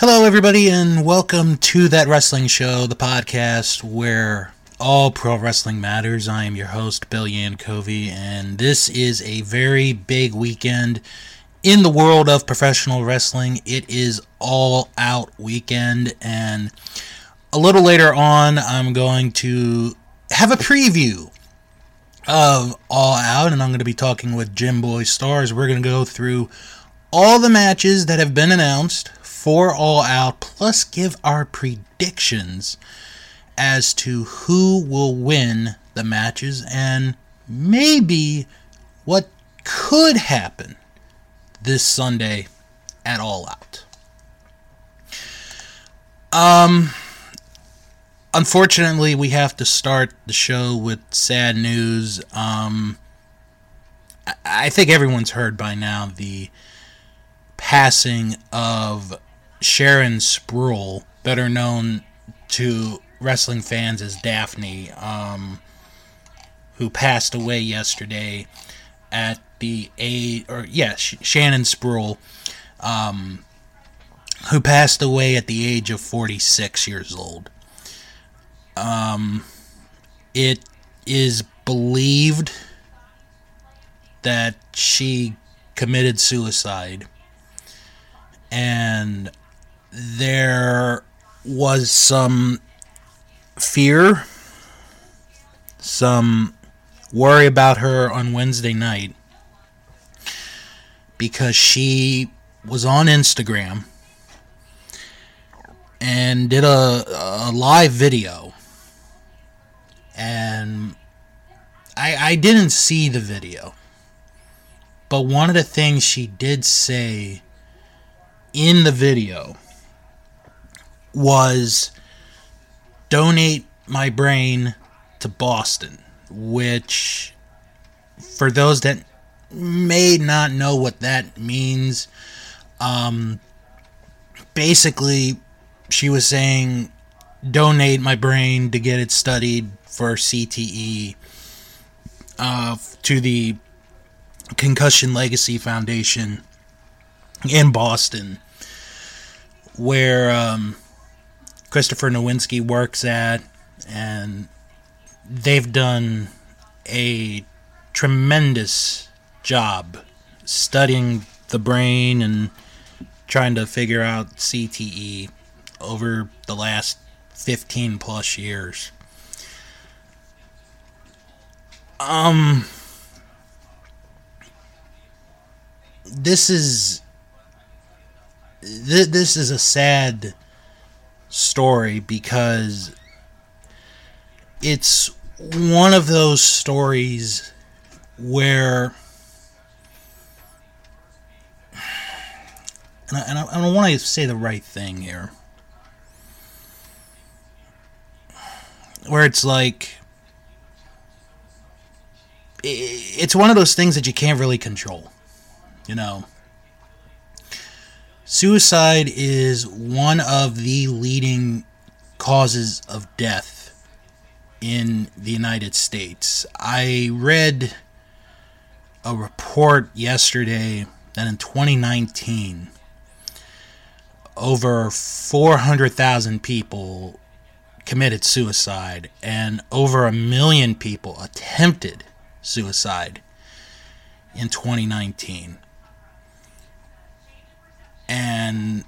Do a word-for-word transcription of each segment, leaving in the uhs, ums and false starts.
Hello, everybody, and welcome to That Wrestling Show, the podcast where all pro wrestling matters. I am your host, Bill Yankovey, and this is a very big weekend in the world of professional wrestling. It is All Out weekend, and a little later on, I'm going to have a preview of All Out, and I'm going to be talking with Jim Boy Star. We're going to go through all the matches that have been announced for All Out, plus give our predictions as to who will win the matches and maybe what could happen this Sunday at All Out. Um, unfortunately, we have to start the show with sad news. Um, I, I think everyone's heard by now the passing of Shannon Spruill, better known to wrestling fans as Daffney, um, who passed away yesterday at the a or yeah Sh- Shannon Spruill, um, who passed away at the age of forty-six years old. Um, it is believed that she committed suicide. And there was some fear, some worry about her on Wednesday night because she was on Instagram and did a, a live video. And I, I didn't see the video, but one of the things she did say in the video was, "Donate my brain to Boston," which, for those that may not know what that means, um, basically she was saying, donate my brain to get it studied for C T E uh, to the Concussion Legacy Foundation in Boston, where um, Christopher Nowinski works at, and they've done a tremendous job studying the brain and trying to figure out C T E over the last fifteen plus years. Um, this is This is a sad story because it's one of those stories where, and I, and I, I don't want to say the right thing here, where it's like, it's one of those things that you can't really control, you know? Suicide is one of the leading causes of death in the United States. I read a report yesterday that in twenty nineteen, over four hundred thousand people committed suicide and over a million people attempted suicide in twenty nineteen. And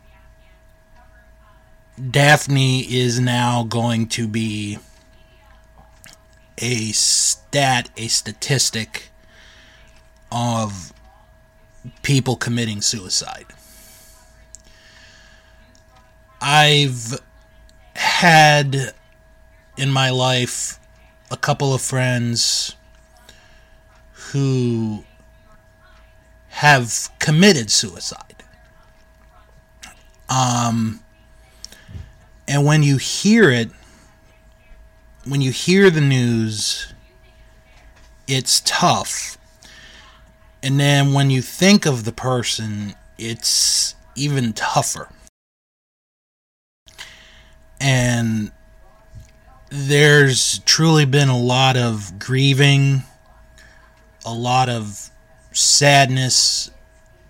Daffney is now going to be a stat, a statistic of people committing suicide. I've had in my life a couple of friends who have committed suicide. Um, and when you hear it, when you hear the news, it's tough. And then when you think of the person, it's even tougher. And there's truly been a lot of grieving, a lot of sadness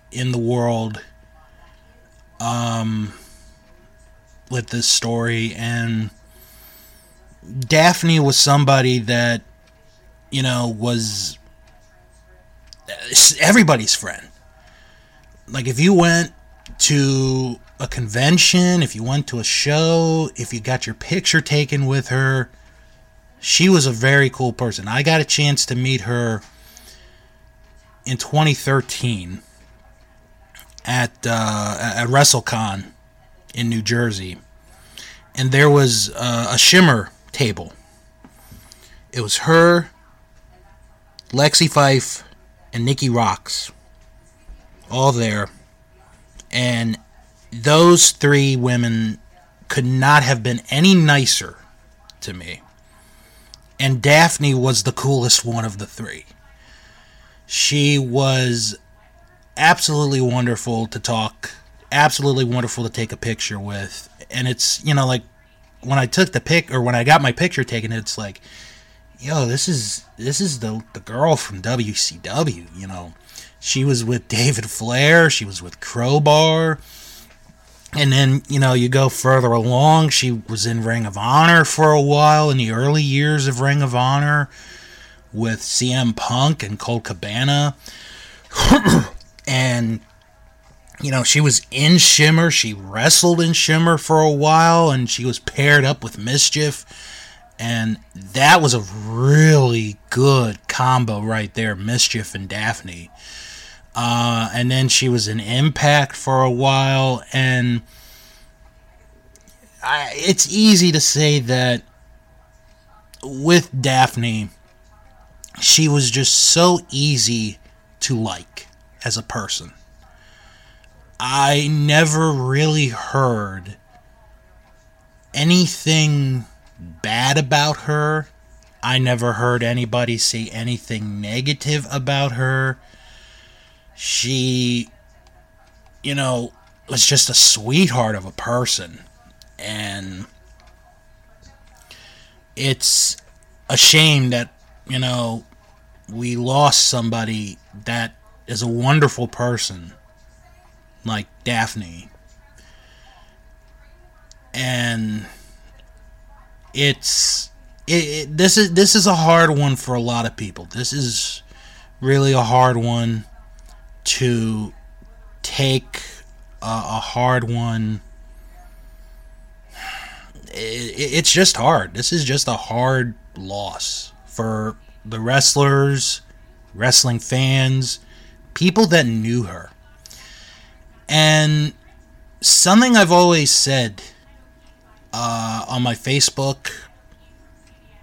in the world. Um, with this story, and Daffney was somebody that, you know, was everybody's friend. Like, if you went to a convention, if you went to a show, if you got your picture taken with her, she was a very cool person. I got a chance to meet her in twenty thirteen at uh, at WrestleCon in New Jersey, and there was uh, a Shimmer table. It was her, Lexi Fife, and Nikki Rocks, all there, and those three women could not have been any nicer to me, and Daffney was the coolest one of the three. She was absolutely wonderful to talk, absolutely wonderful to take a picture with, and it's, you know, like, when I took the pic, or when I got my picture taken, it's like, yo, this is, this is the, the girl from W C W, you know. She was with David Flair, she was with Crowbar, and then, you know, you go further along, she was in Ring of Honor for a while, in the early years of Ring of Honor, with C M Punk and Colt Cabana, and, you know, she was in Shimmer, she wrestled in Shimmer for a while, and she was paired up with Mischief, and that was a really good combo right there, Mischief and Daffney. Uh, and then she was in Impact for a while, and I, it's easy to say that with Daffney, she was just so easy to like as a person. I never really heard anything bad about her. I never heard anybody say anything negative about her. She, you know, was just a sweetheart of a person. And it's a shame that, you know, we lost somebody that is a wonderful person like Daffney. And it's it, it this is this is a hard one for a lot of people. This is really a hard one to take, uh, a hard one. It, it, it's just hard. This is just a hard loss for the wrestlers, wrestling fans, people that knew her. And something I've always said uh, on my Facebook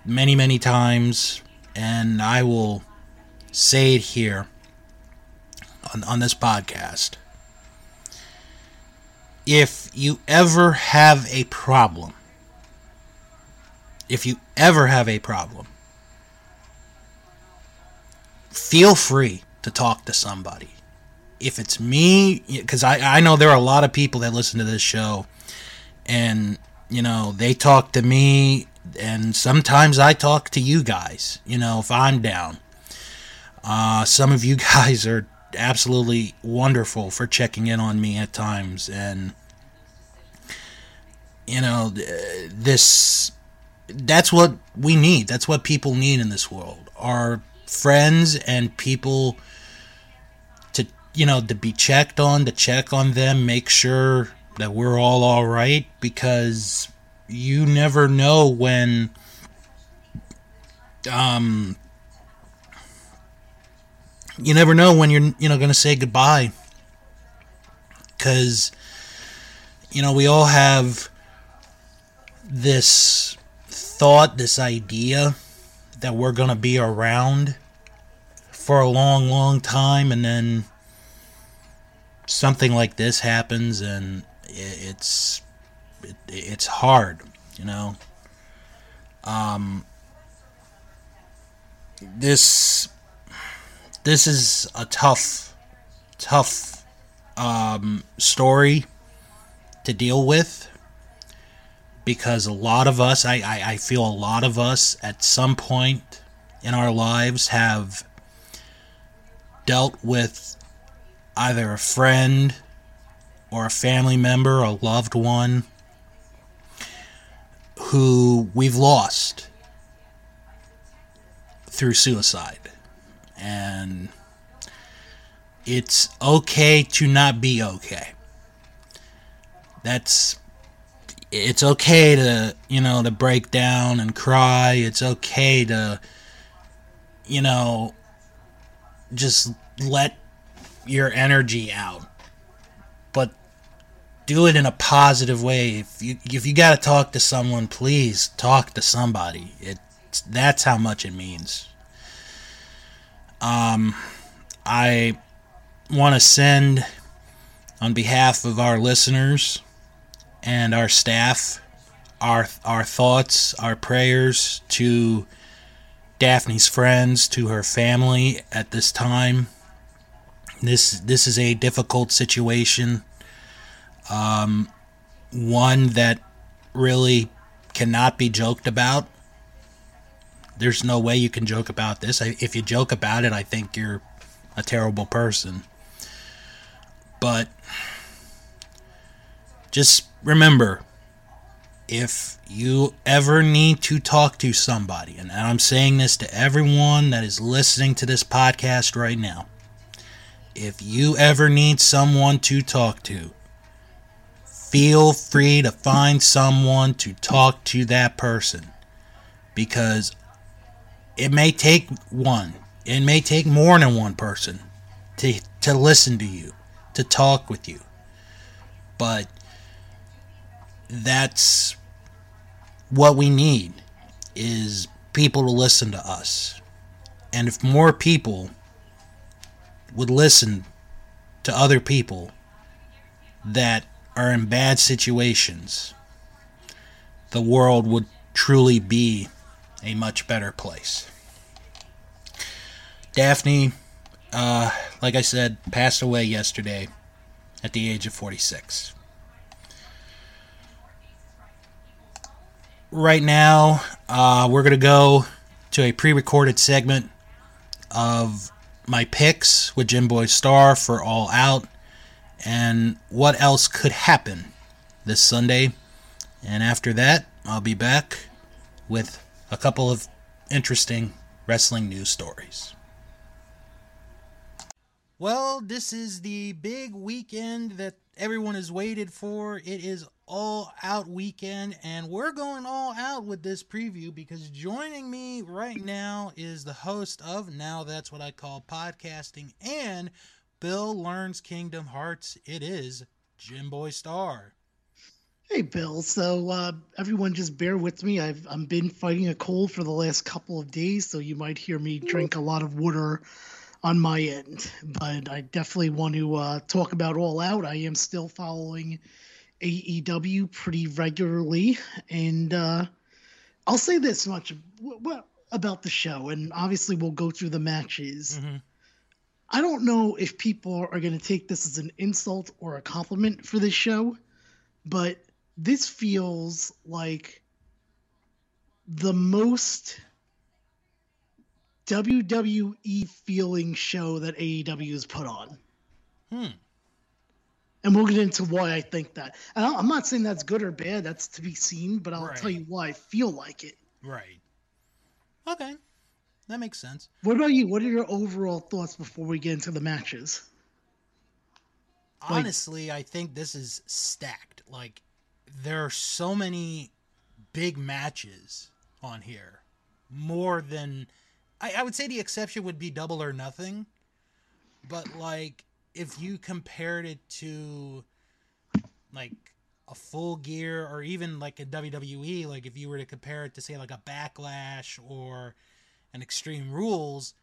many, many times, and I will say it here on, on this podcast. If you ever have a problem, if you ever have a problem, feel free to talk to somebody. If it's me, because I, I know there are a lot of people that listen to this show, and, you know, they talk to me, and sometimes I talk to you guys, you know, if I'm down. Uh, some of you guys are absolutely wonderful for checking in on me at times, and, you know, this, that's what we need, that's what people need in this world, are friends and people to, you know, to be checked on, to check on them, make sure that we're all all right, because you never know when um you never know when you're, you know, going to say goodbye, because, you know, we all have this thought, this idea that we're going to be around for a long, long time, and then something like this happens, and it's it, it's hard, you know. Um, this this is a tough, tough um, story to deal with. Because a lot of us, I, I, I feel a lot of us at some point in our lives have dealt with either a friend or a family member, a loved one who we've lost through suicide. And it's okay to not be okay. That's, it's okay to, you know, to break down and cry. It's okay to, you know, just let your energy out. But do it in a positive way. If you if you got to talk to someone, please talk to somebody. It that's how much it means. Um, I want to send, on behalf of our listeners and our staff, our our thoughts, our prayers to Daffney's friends, to her family at this time. This this is a difficult situation, um, one that really cannot be joked about. There's no way you can joke about this. I, if you joke about it, I think you're a terrible person. But just remember, if you ever need to talk to somebody, and I'm saying this to everyone that is listening to this podcast right now, if you ever need someone to talk to, feel free to find someone to talk to that person. Because it may take one, it may take more than one person to to listen to you, to talk with you. But that's what we need, is people to listen to us. And if more people would listen to other people that are in bad situations, the world would truly be a much better place. Daffney, uh, like I said, passed away yesterday at the age of forty-six. Right now, uh, we're going to go to a pre-recorded segment of my picks with Jim Boy Star for All Out and what else could happen this Sunday. And after that, I'll be back with a couple of interesting wrestling news stories. Well, this is the big weekend that everyone has waited for. It is All Out weekend, and we're going all out with this preview because joining me right now is the host of Now That's What I Call Podcasting and Bill Learns Kingdom Hearts. It is Jim Boy Star. Hey, Bill. So uh, everyone just bear with me. I've I've been fighting a cold for the last couple of days, so you might hear me drink a lot of water on my end. But I definitely want to uh, talk about All Out. I am still following A E W pretty regularly. And uh, I'll say this much w- w- about the show, and obviously we'll go through the matches. Mm-hmm. I don't know if people are going to take this as an insult or a compliment for this show, but this feels like the most W W E feeling show that A E W has put on. Hmm. And we'll get into why I think that. And I'm not saying that's good or bad. That's to be seen, but I'll right. tell you why I feel like it. Right. Okay. That makes sense. What about you? What are your overall thoughts before we get into the matches? Honestly, like, I think this is stacked. Like, there are so many big matches on here. More than... I, I would say the exception would be Double or Nothing. But, like, if you compared it to, like, a Full Gear or even, like, a W W E, like, if you were to compare it to, say, like, a Backlash or an Extreme Rules,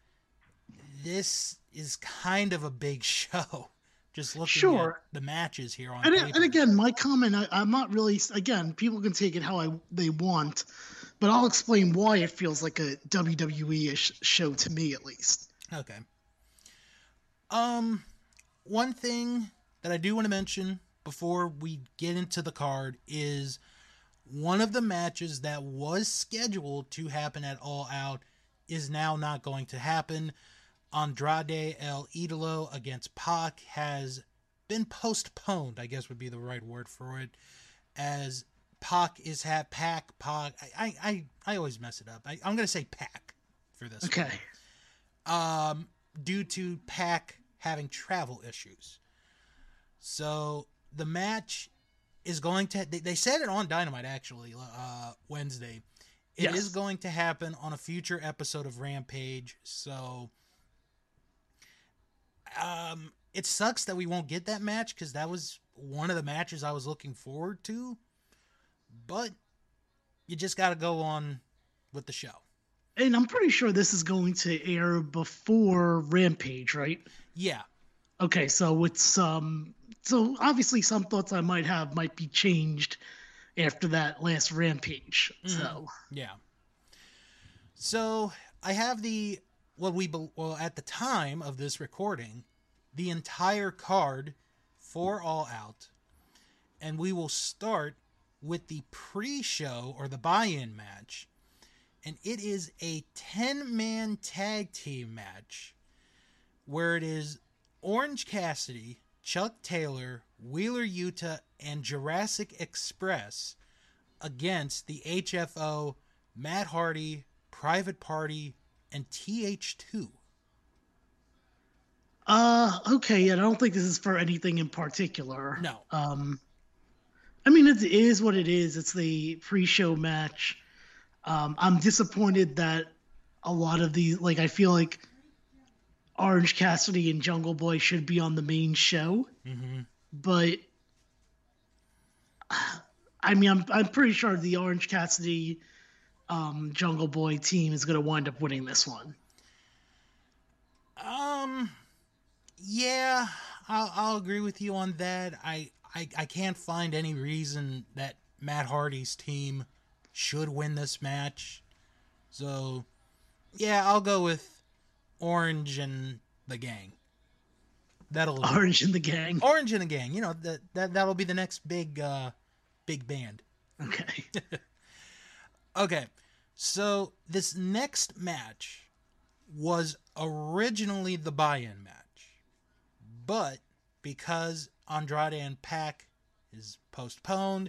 this is kind of a big show. Just looking sure. at the matches here on and, paper. And again, my comment, I, I'm not really, again, people can take it how I, they want, but I'll explain why it feels like a W W E-ish show to me, at least. Okay. Um, one thing that I do want to mention before we get into the card is one of the matches that was scheduled to happen at All Out is now not going to happen. Andrade El Idolo against Pac has been postponed, I guess would be the right word for it, as Pac is half Pac. Pac. I, I, I always mess it up. I, I'm going to say Pac for this. Okay. One. Um, due to Pac having travel issues. So the match is going to, they, they said it on Dynamite actually, uh, Wednesday. It yes. is going to happen on a future episode of Rampage. So, um, it sucks that we won't get that match, because that was one of the matches I was looking forward to. But you just got to go on with the show. And I'm pretty sure this is going to air before Rampage, right? Yeah. Okay, so it's um, so obviously some thoughts I might have might be changed after that last Rampage. Mm-hmm. So yeah. So I have the what we be, well at the time of this recording, the entire card for All Out, and we will start with the pre-show or the buy-in match, and it is a ten-man tag team match where it is Orange Cassidy, Chuck Taylor, Wheeler Yuta, and Jurassic Express against the H F O, Matt Hardy, Private Party, and T H two. Uh, okay, yeah, I don't think this is for anything in particular. No. Um... I mean, it is what it is. It's the pre-show match. Um, I'm disappointed that a lot of these, like, I feel like Orange Cassidy and Jungle Boy should be on the main show. Mm-hmm. But, I mean, I'm I'm pretty sure the Orange Cassidy um, Jungle Boy team is going to wind up winning this one. Um, yeah, I'll, I'll agree with you on that. I. I, I can't find any reason that Matt Hardy's team should win this match. So, yeah, I'll go with Orange and the gang. That'll Orange and the gang. Orange and the gang. You know, that that that'll be the next big uh, big band. Okay. Okay. So, this next match was originally the buy-in match. But because Andrade and Pac is postponed,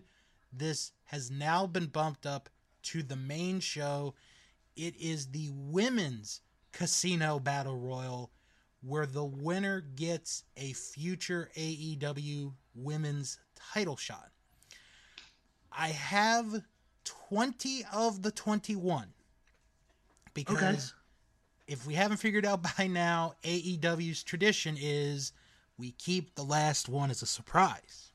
this has now been bumped up to the main show. It is the women's Casino Battle Royal, where the winner gets a future A E W women's title shot. I have twenty of the twenty-one, because okay. if we haven't figured out by now, A E W's tradition is we keep the last one as a surprise.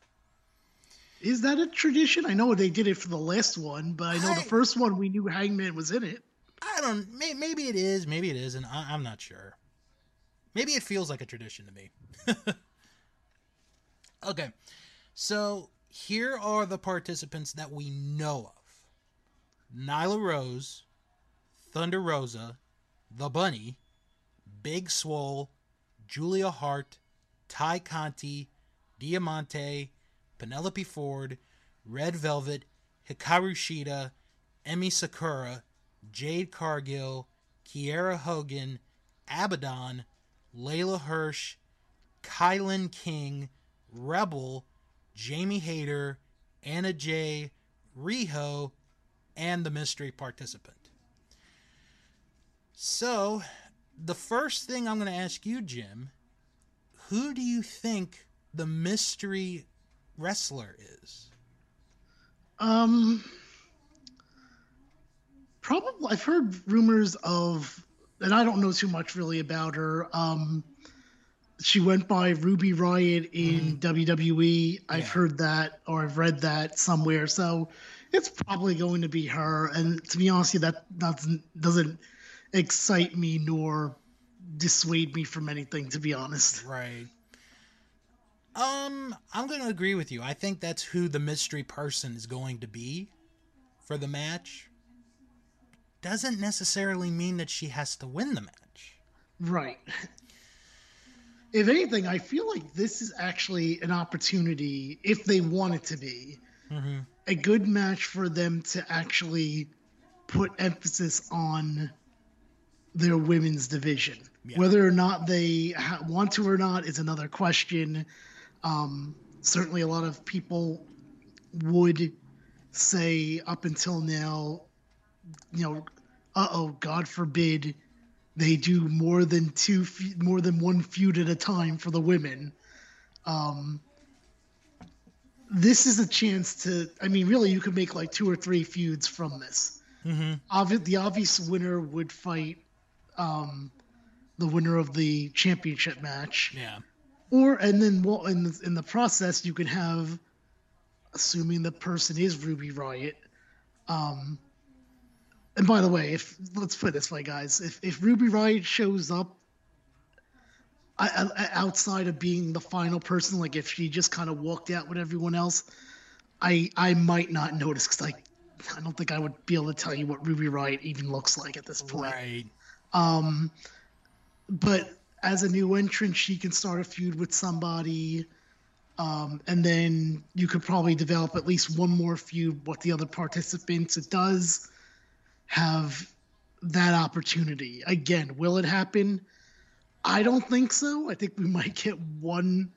Is that a tradition? I know they did it for the last one, but I know I, the first one we knew Hangman was in it. I don't. May, maybe it is. Maybe it isn't. I, I'm not sure. Maybe it feels like a tradition to me. Okay, so here are the participants that we know of: Nyla Rose, Thunder Rosa, The Bunny, Big Swole, Julia Hart, Ty Conti, Diamante, Penelope Ford, Red Velvet, Hikaru Shida, Emi Sakura, Jade Cargill, Kiera Hogan, Abaddon, Layla Hirsch, Kylan King, Rebel, Jamie Hayter, Anna Jay, Riho, and the mystery participant. So, the first thing I'm going to ask you, Jim, who do you think the mystery wrestler is? Um, probably. I've heard rumors of, and I don't know too much really about her. Um, she went by Ruby Riott in mm-hmm. W W E. I've yeah. heard that, or I've read that somewhere. So it's probably going to be her. And to be honest with you, that doesn't, doesn't excite me nor dissuade me from anything, to be honest. Right. Um, I'm going to agree with you. I think that's who the mystery person is going to be for the match. Doesn't necessarily mean that she has to win the match. Right. If anything, I feel like this is actually an opportunity, if they want it to be, mm-hmm. a good match for them to actually put emphasis on their women's division. Yeah. Whether or not they ha- want to or not is another question. Um, certainly a lot of people would say up until now, you know, uh-oh, God forbid they do more than two, more than one feud at a time for the women. Um, this is a chance to, I mean, really you could make like two or three feuds from this. Mm-hmm. Obvi- the obvious winner would fight um, the winner of the championship match. Yeah. Or, and then well, in, the, in the process, you could have, assuming the person is Ruby Riott. Um, and by the way, if let's put it this way, guys, if, if Ruby Riott shows up I, I, outside of being the final person, like if she just kind of walked out with everyone else, I I might not notice because I, I don't think I would be able to tell you what Ruby Riott even looks like at this point. Right. Um, but as a new entrant, she can start a feud with somebody. Um, and then you could probably develop at least one more feud with the other participants. It does have that opportunity. Again, will it happen? I don't think so. I think we might get one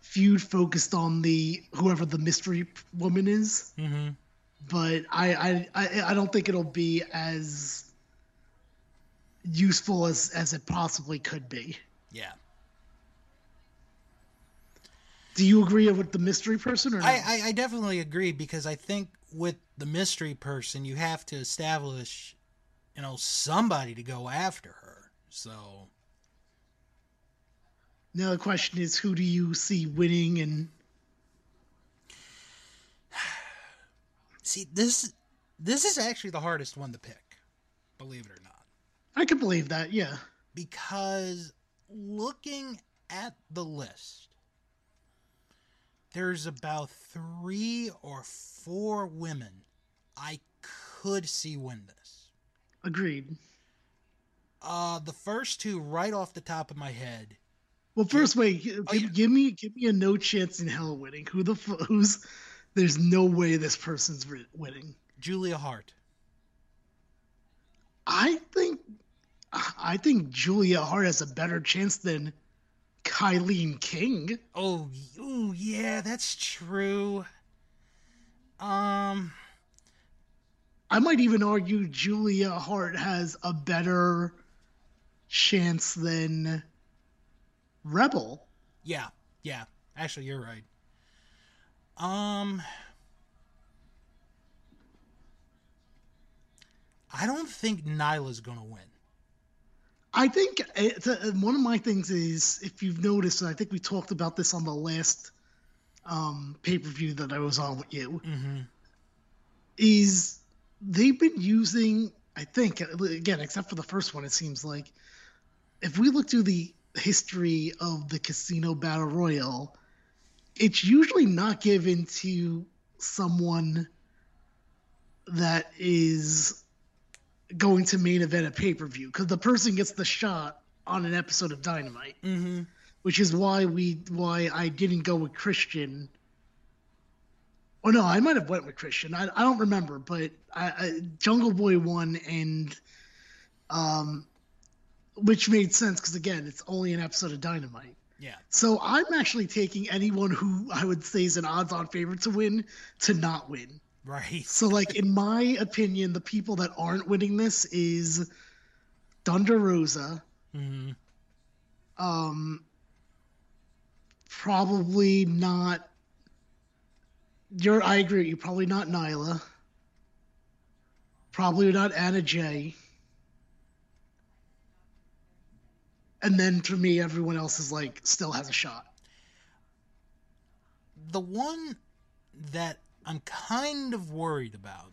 feud focused on the whoever the mystery woman is. Mm-hmm. But I, I, I don't think it'll be as useful as, as it possibly could be. Yeah. Do you agree with the mystery person? Or no? I, I definitely agree, because I think with the mystery person, you have to establish, you know, somebody to go after her. So now the question is, who do you see winning? And see, this this is actually the hardest one to pick, believe it or not. I can believe that, yeah. Because looking at the list, there's about three or four women I could see win this. Agreed. Uh, the first two right off the top of my head. Well, first, yeah. wait, give, oh, yeah. give me give me a no chance in hell winning. Who the who's? There's no way this person's winning. Julia Hart. I think, I think Julia Hart has a better chance than Kylie King. Oh, ooh, yeah, that's true. Um, I might even argue Julia Hart has a better chance than Rebel. Yeah, yeah. Actually, you're right. Um, I don't think Nyla's gonna win. I think it's a, one of my things is, if you've noticed, and I think we talked about this on the last um, pay-per-view that I was on with you, mm-hmm. is they've been using, I think, again, except for the first one, it seems like, if we look through the history of the Casino Battle Royal, it's usually not given to someone that is going to main event a pay-per-view, because the person gets the shot on an episode of Dynamite, mm-hmm. which is why we why I didn't go with Christian. Oh no, I might have went with Christian. I, I don't remember, but I, I, Jungle Boy won, and um, which made sense because again, it's only an episode of Dynamite. Yeah. So I'm actually taking anyone who I would say is an odds-on favorite to win to not win. Right. So, like, in my opinion, the people that aren't winning this is Thunder Rosa. Mm-hmm. Um, probably not. You're, I agree with you. Probably not Nyla. Probably not Anna Jay. And then, to me, everyone else is, like, still has a shot. The one that I'm kind of worried about,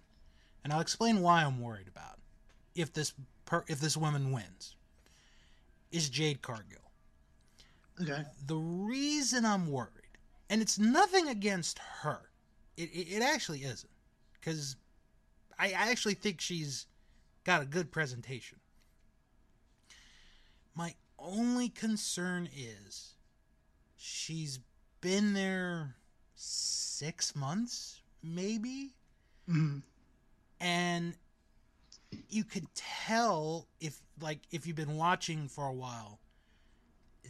and I'll explain why I'm worried about if this per, if this woman wins, is Jade Cargill. Okay. The reason I'm worried, and it's nothing against her, it it, it actually isn't, because I, I actually think she's got a good presentation. My only concern is she's been there six months, maybe? Mm-hmm. And you could tell if, like, if you've been watching for a while,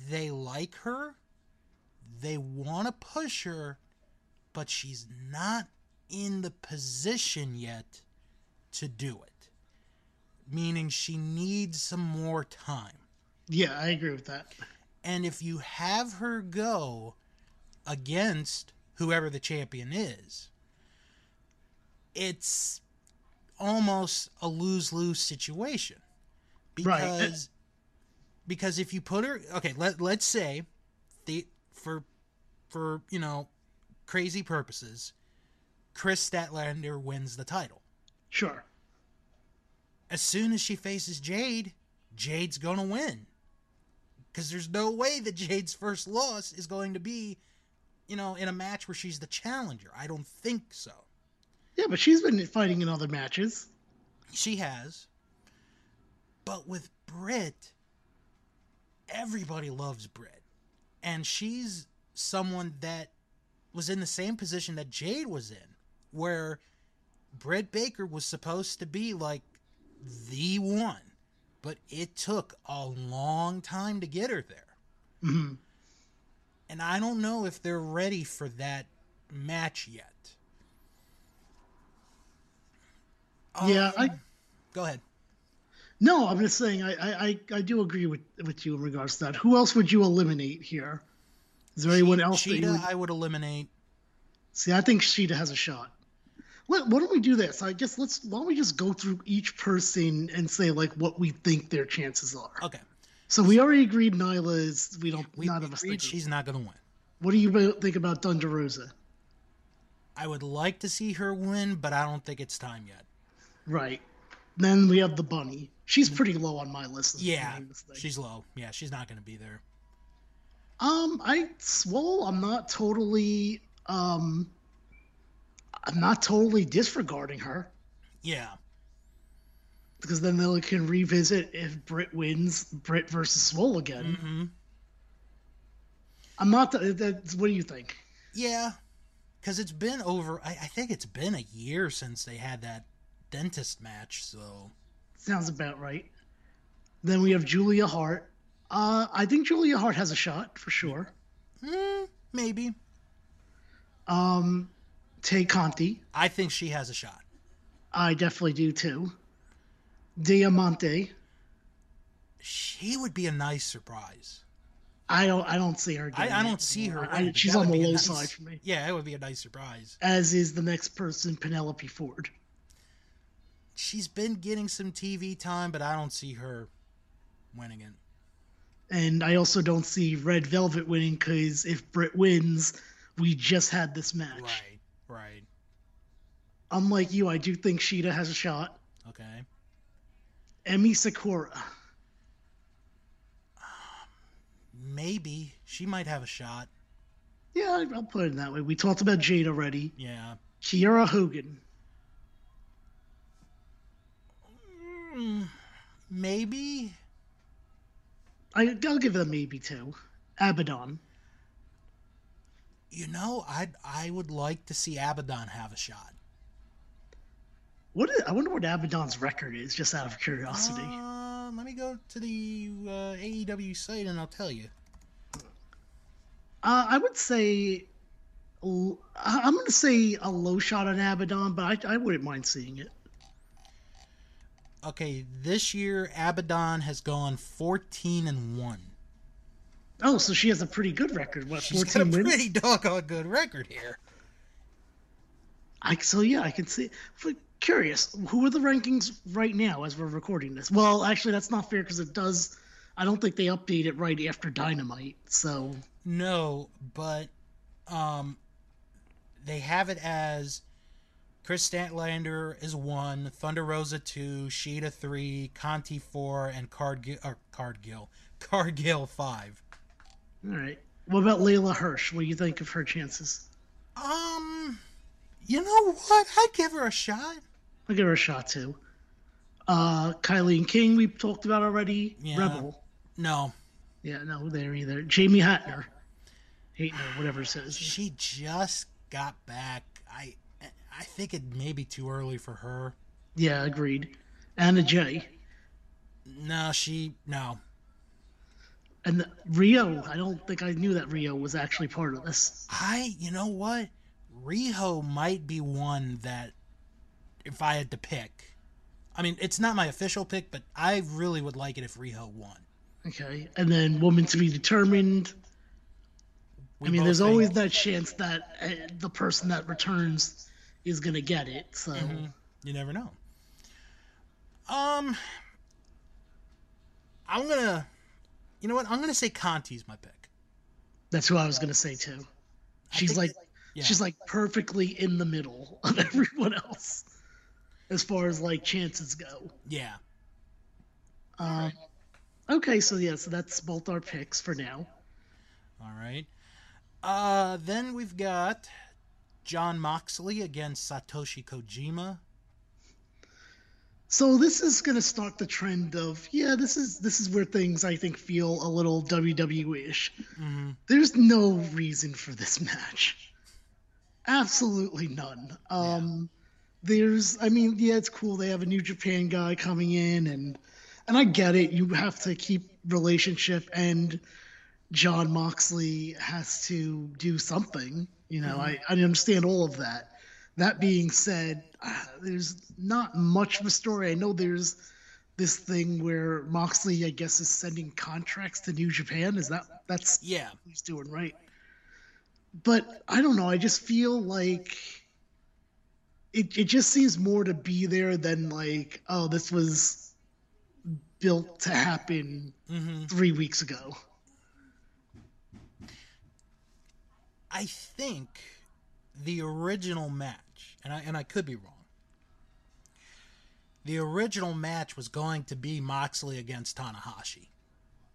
they like her, they want to push her, but she's not in the position yet to do it. Meaning she needs some more time. Yeah, I agree with that. And if you have her go against whoever the champion is, it's almost a lose-lose situation. Because, right. Because if you put her... Okay, let, let's say, the, for, for, you know, crazy purposes, Chris Statlander wins the title. Sure. As soon as she faces Jade, Jade's going to win. Because there's no way that Jade's first loss is going to be, you know, in a match where she's the challenger. I don't think so. Yeah, but she's been fighting in other matches. She has. But with Britt, everybody loves Britt. And she's someone that was in the same position that Jade was in, where Britt Baker was supposed to be like the one. But it took a long time to get her there. Mm-hmm. And I don't know if they're ready for that match yet. Um, yeah, I... Go ahead. No, I'm just saying, I, I, I do agree with, with you in regards to that. Who else would you eliminate here? Is there she, anyone else? Shida, that would... I would eliminate. See, I think Shida has a shot. Let, why don't we do this? I guess let's, why don't we just go through each person and say, like, what we think their chances are. Okay. So we already agreed Nyla is, we don't, we, none we of us think she's not going to win. What do you think about Thunder Rosa? I would like to see her win, but I don't think it's time yet. Right. Then we have the Bunny. She's pretty low on my list. Yeah, she's low. Yeah, she's not going to be there. Um, I Swole, I'm not totally, um, I'm not totally disregarding her. Yeah. Because then they can revisit if Britt wins, Britt versus Swole again. Mm-hmm. I'm not, th- that's, what do you think? Yeah, because it's been over, I, I think it's been a year since they had that dentist match, so... Sounds about right. Then we have Julia Hart. Uh, I think Julia Hart has a shot, for sure. Mm, maybe. Um, Tay Conti. I think she has a shot. I definitely do, too. Diamante. She would be a nice surprise. I don't I don't see her. I, I don't see her. I, she's on the low nice, side for me. Yeah, it would be a nice surprise. As is the next person, Penelope Ford. She's been getting some T V time, but I don't see her winning it. And I also don't see Red Velvet winning, because if Britt wins, we just had this match. Right, right. Unlike you, I do think Shida has a shot. Okay. Emi Sakura. Um, maybe. She might have a shot. Yeah, I'll put it that way. We talked about Jade already. Yeah. Kiera Hogan. Maybe. I, I'll give it a maybe too. Abaddon. You know, I I would like to see Abaddon have a shot. What is, I wonder what Abaddon's record is, just out of curiosity. Uh, let me go to the uh, A E W site and I'll tell you. Uh, I would say I'm going to say a low shot on Abaddon, but I, I wouldn't mind seeing it. Okay, this year Abaddon has gone fourteen and one. Oh, so she has a pretty good record. What, she's fourteen got a wins? Pretty doggone good record here. I so yeah, I can see. For, curious, who are the rankings right now as we're recording this? Well, actually, that's not fair because it does. I don't think they update it right after Dynamite. So no, but um, they have it as. Chris Statlander is one, Thunder Rosa two, Shida three, Conti four, and Cardgill, or Cardgill, Cardgill five. All right. What about Layla Hirsch? What do you think of her chances? Um, you know what? I'd give her a shot. I'd give her a shot, too. Uh, Kylie King, we've talked about already. Yeah. Rebel. No. Yeah, no, there either. Jamie Hatner. Hatner, whatever it says. She just got back. I... I think it may be too early for her. Yeah, agreed. Anna Jay. No, she... No. And the, Riho, I don't think I knew that Riho was actually part of this. I... You know what? Riho might be one that, if I had to pick, I mean, it's not my official pick, but I really would like it if Riho won. Okay, and then woman to be determined. We I mean, there's think. always that chance that uh, the person that returns is going to get it, so... Mm-hmm. You never know. Um, I'm going to... You know what? I'm going to say Conti's my pick. That's who I was going to say, too. She's like, yeah. she's like perfectly in the middle of everyone else as far as, like, chances go. Yeah. Uh, okay, so, yeah, so that's both our picks for now. All right. Uh, then we've got John Moxley against Satoshi Kojima. So this is going to start the trend of, yeah, this is this is where things, I think, feel a little W W E-ish. Mm-hmm. There's no reason for this match. Absolutely none. Um, yeah. There's, I mean, yeah, it's cool. They have a New Japan guy coming in, and and I get it. You have to keep relationship, and John Moxley has to do something. You know, mm-hmm. I, I understand all of that. That being said, uh, there's not much of a story. I know there's this thing where Moxley, I guess, is sending contracts to New Japan. Is that that's yeah. what he's doing, right? But I don't know. I just feel like it, it just seems more to be there than like, oh, this was built to happen mm-hmm. three weeks ago. I think the original match, and I and I could be wrong, the original match was going to be Moxley against Tanahashi.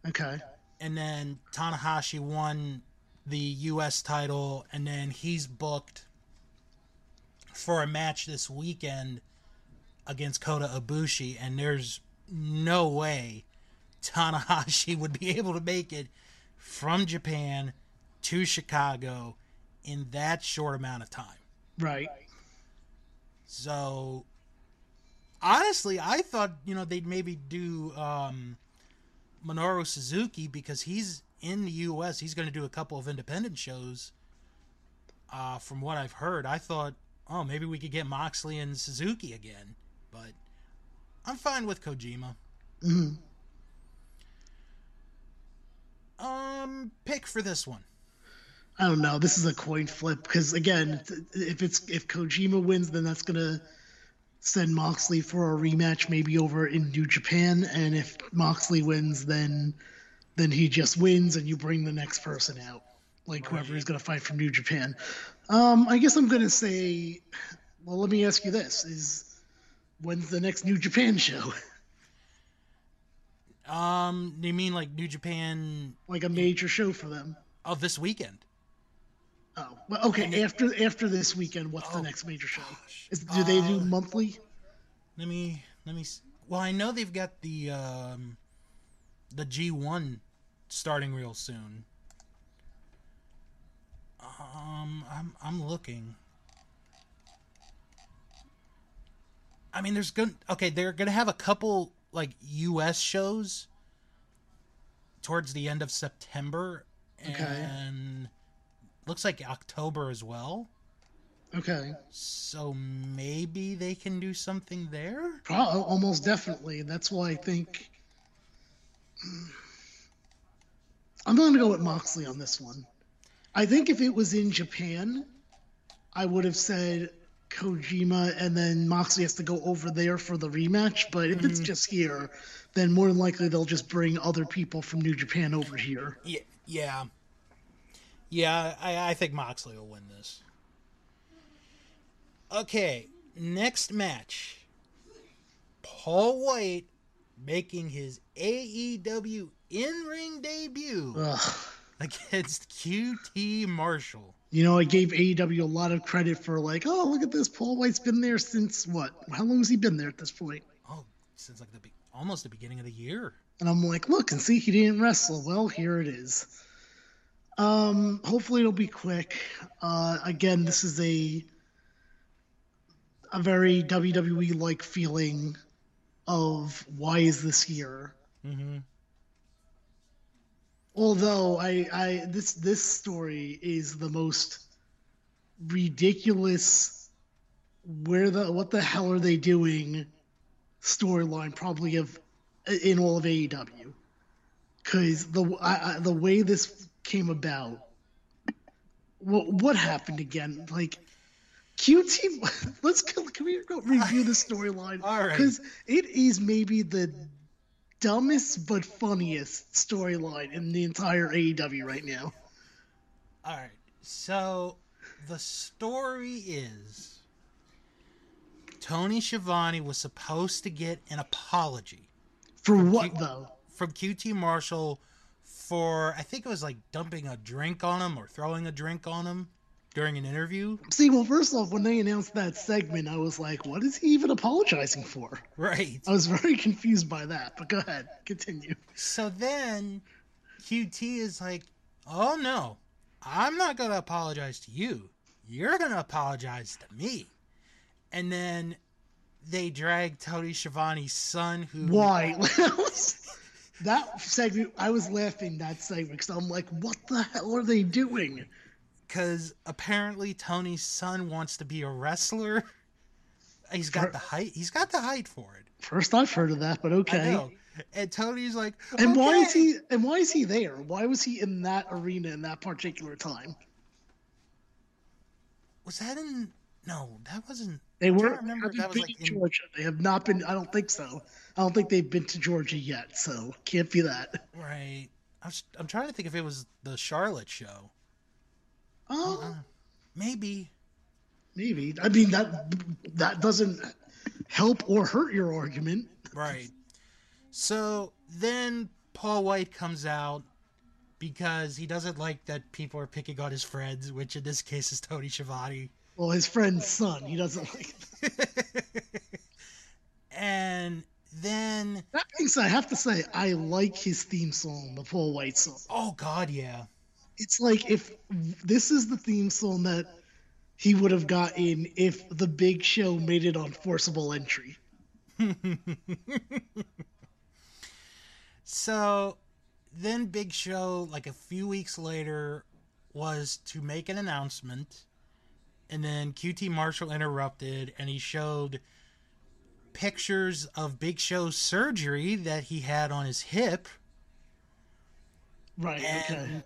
Okay. And then Tanahashi won the U S title, and then he's booked for a match this weekend against Kota Ibushi, and there's no way Tanahashi would be able to make it from Japan to Chicago in that short amount of time. Right. So, honestly, I thought, you know, they'd maybe do um, Minoru Suzuki because he's in the U S He's going to do a couple of independent shows. Uh, from what I've heard, I thought, oh, maybe we could get Moxley and Suzuki again. But I'm fine with Kojima. Mm-hmm. Um, pick for this one. I don't know. This is a coin flip because, again, if it's if Kojima wins, then that's going to send Moxley for a rematch maybe over in New Japan. And if Moxley wins, then then he just wins and you bring the next person out, like whoever is going to fight from New Japan. Um, I guess I'm going to say, well, let me ask you this. Is when's the next New Japan show? Um, you mean like New Japan? Like a major show for them. Oh, this weekend. Oh, well, okay. They, after after this weekend, what's oh, the next major show? Is, do uh, they do monthly? Let me let me. Well, I know they've got the um, the G one starting real soon. Um, I'm I'm looking. I mean, there's good. Okay, they're gonna have a couple like U S shows towards the end of September, okay. and. Looks like October as well. Okay. So maybe they can do something there? Probably, almost definitely. That's why I think... I'm going to go with Moxley on this one. I think if it was in Japan, I would have said Kojima and then Moxley has to go over there for the rematch. But if mm. it's just here, then more than likely they'll just bring other people from New Japan over here. Yeah. Yeah. Yeah, I, I think Moxley will win this. Okay, next match. Paul White making his A E W in-ring debut Ugh. against Q T Marshall. You know, I gave A E W a lot of credit for like, oh, look at this. Paul White's been there since what? How long has he been there at this point? Oh, since like the be- almost the beginning of the year. And I'm like, look and see, he didn't wrestle. Well, here it is. Um, hopefully it'll be quick. Uh, again, this is a a very W W E-like feeling of why is this here? Mm-hmm. Although I, I this this story is the most ridiculous, where the, what the hell are they doing storyline probably of in all of A E W. Because the I, I, the way this came about, what what happened again? Like, Q T, let's can we go review the storyline? All right, because it is maybe the dumbest but funniest storyline in the entire A E W right now. All right, so the story is Tony Schiavone was supposed to get an apology for what Q- though? From Q T Marshall for, I think it was like dumping a drink on him or throwing a drink on him during an interview. See, well, first off, when they announced that segment, I was like, what is he even apologizing for? Right. I was very confused by that, but go ahead, continue. So then Q T is like, oh no, I'm not going to apologize to you. You're going to apologize to me. And then they drag Tony Schiavone's son who... Why? That segment, I was laughing that segment because I'm like, what the hell are they doing? Because apparently Tony's son wants to be a wrestler. He's got for, the height. He's got the height for it. First I've heard of that, but okay. I know. And Tony's like, and okay. why is he? And why is he there? Why was he in that arena in that particular time? Was that in? No, that wasn't. They weren't. I remember that was like in Georgia. They have not been. I don't think so. I don't think they've been to Georgia yet, so can't be that. Right. I was, I'm trying to think if it was the Charlotte show. Oh, uh, maybe. Maybe. I mean that that doesn't help or hurt your argument. Right. So then Paul White comes out because he doesn't like that people are picking on his friends, which in this case is Tony Schiavone. Well, his friend's son. He doesn't like it. And then... That makes, I have to say, I like his theme song, the Paul White song. Oh, God, yeah. It's like if this is the theme song that he would have gotten if The Big Show made it on Forcible Entry. So then Big Show, like a few weeks later, was to make an announcement... And then Q T Marshall interrupted, and he showed pictures of Big Show's surgery that he had on his hip. Right, and okay.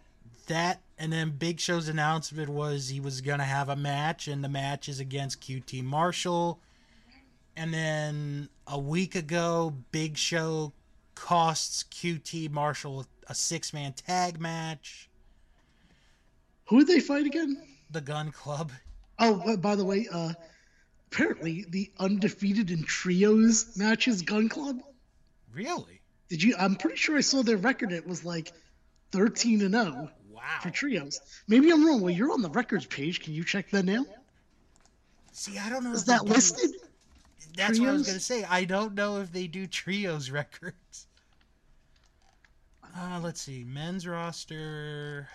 That, and then Big Show's announcement was he was going to have a match, and the match is against Q T Marshall. And then a week ago, Big Show costs Q T Marshall a six-man tag match. Who did they fight again? The Gun Club. Oh, by the way, uh, apparently the Undefeated in Trios matches Gun Club. Really? Did you? I'm pretty sure I saw their record. It was like thirteen and oh wow. for Trios. Maybe I'm wrong. Well, you're on the records page. Can you check that now? See, I don't know. Is that listed? That's what I was going to say. I don't know if they do Trios records. Uh, let's see. Men's roster...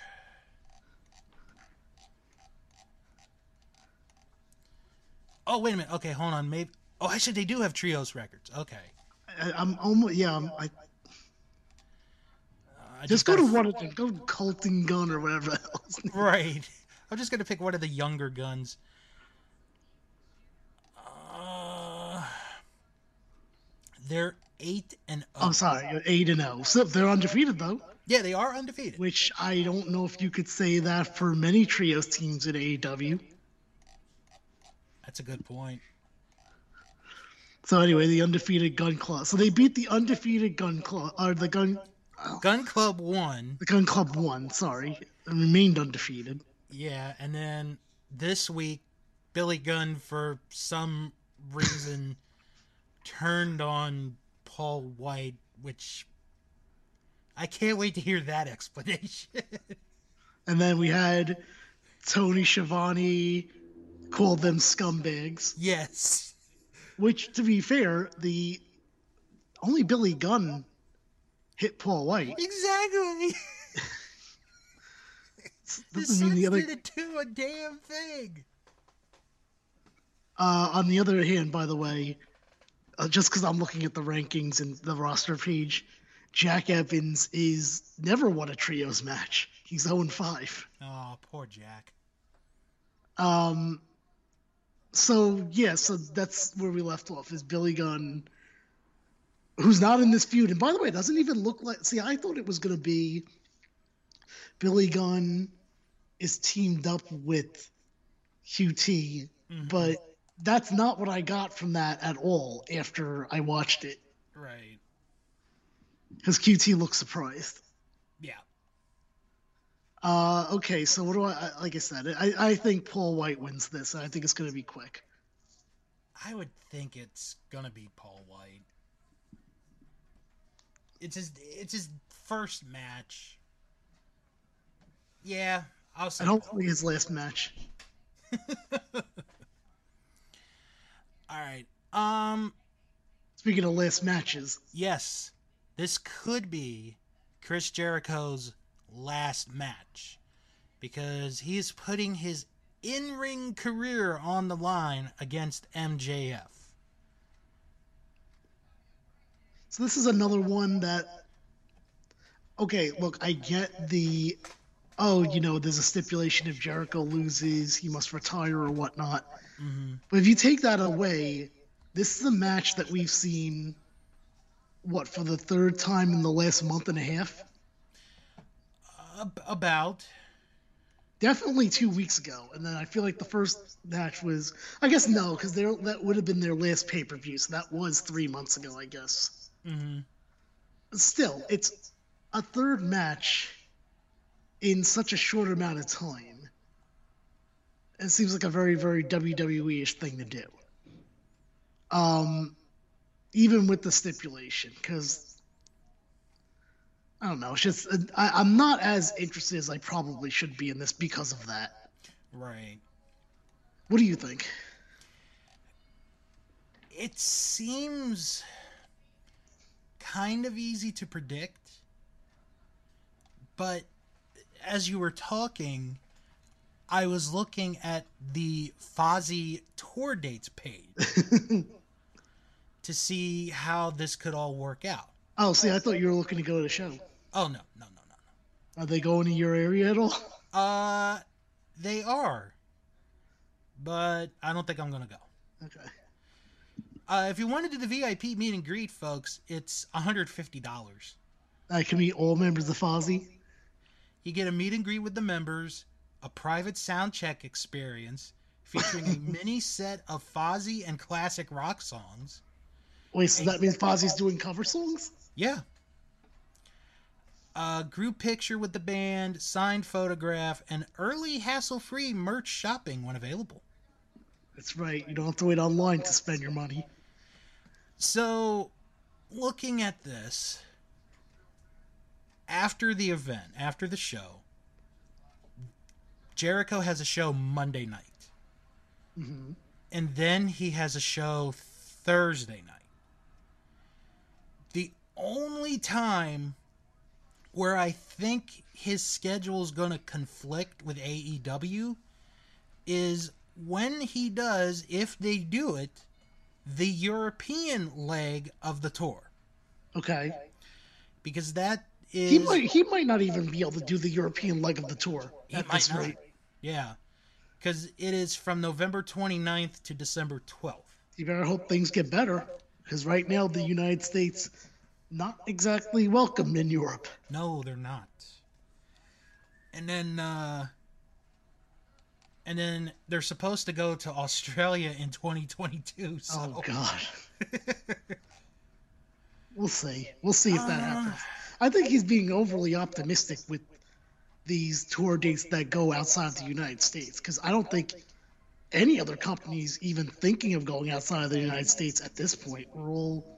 Oh, wait a minute. Okay, hold on. Maybe. Oh, actually, they do have Trios records. Okay. I, I'm almost. Yeah. I'm, I... Uh, I just, just go to f- one of them. Go Colton Gun or whatever else. Right. I'm just going to pick one of the younger guns. Uh, they're eight and oh. I'm sorry. eight and oh So they're undefeated, though. Yeah, they are undefeated. Which I don't know if you could say that for many Trios teams in A E W. That's a good point. So anyway, the Undefeated Gun Club. So they beat the Undefeated Gun Club, or the Gun... Oh. Gun Club won. The Gun Club won, sorry. It remained undefeated. Yeah, and then this week, Billy Gunn, for some reason, turned on Paul White, which... I can't wait to hear that explanation. And then we had Tony Schiavone... called them scumbags. Yes. Which, to be fair, the only Billy Gunn hit Paul White. Exactly. The Suns other... didn't do a damn thing. Uh, on the other hand, by the way, uh, just because I'm looking at the rankings and the roster page, Jack Evans is never won a trios match. He's oh and five. Oh, poor Jack. Um, so yeah, so that's where we left off, is Billy Gunn, who's not in this feud. And by the way, it doesn't even look like, see, I thought it was going to be Billy Gunn is teamed up with Q T, mm-hmm. but that's not what I got from that at all after I watched it. Right. Because Q T looks surprised. Yeah. Uh, okay, so what do I, like I said, I, I think Paul White wins this, and I think it's going to be quick. I would think it's going to be Paul White. It's his, it's his first match. Yeah, I'll say. And hopefully his last match. All right. Um, Speaking of last matches. Yes. This could be Chris Jericho's last match, because he's putting his in-ring career on the line against M J F. So this is another one that, okay, look, I get the, oh, you know, there's a stipulation if Jericho loses, he must retire or whatnot. Mm-hmm. But if you take that away, this is a match that we've seen, what, for the third time in the last month and a half? About. Definitely two weeks ago. And then I feel like the first match was, I guess no, because that would have been their last pay-per-view, so that was three months ago, I guess. Mm-hmm. Still, it's a third match in such a short amount of time. It seems like a very, very W W E-ish thing to do. Um, even with the stipulation, because I don't know. It's just I, I'm not as interested as I probably should be in this because of that. Right. What do you think? It seems kind of easy to predict, but as you were talking, I was looking at the Fozzy tour dates page to see how this could all work out. Oh, see, I thought you were looking to go to the show. Oh, no, no, no, no, no. Are they going to your area at all? Uh, they are. But I don't think I'm going to go. Okay. Uh, if you want to do the V I P meet and greet, folks, it's one hundred fifty dollars. I can meet all members of Fozzy. You get a meet and greet with the members, a private sound check experience featuring a mini set of Fozzy and classic rock songs. Wait, so that means Fozzy's doing cover songs? Yeah. Uh, group picture with the band, signed photograph, and early hassle-free merch shopping when available. That's right. You don't have to wait online to spend your money. So, looking at this, after the event, after the show, Jericho has a show Monday night. Mm-hmm. And then he has a show Thursday night. The only time where I think his schedule is going to conflict with A E W is when he does, if they do it, the European leg of the tour. Okay. Because that is... He might, he might not even be able to do the European leg of the tour. He might not. Rate. Yeah. Because it is from November twenty-ninth to December twelfth. You better hope things get better. Because right now, the United States not exactly welcomed in Europe. No, they're not. And then, uh, and then they're supposed to go to Australia in twenty twenty-two. So. Oh, God. We'll see. We'll see if that uh, happens. I think he's being overly optimistic with these tour dates that go outside the United States. Because I don't think any other companies even thinking of going outside of the United States at this point. We're all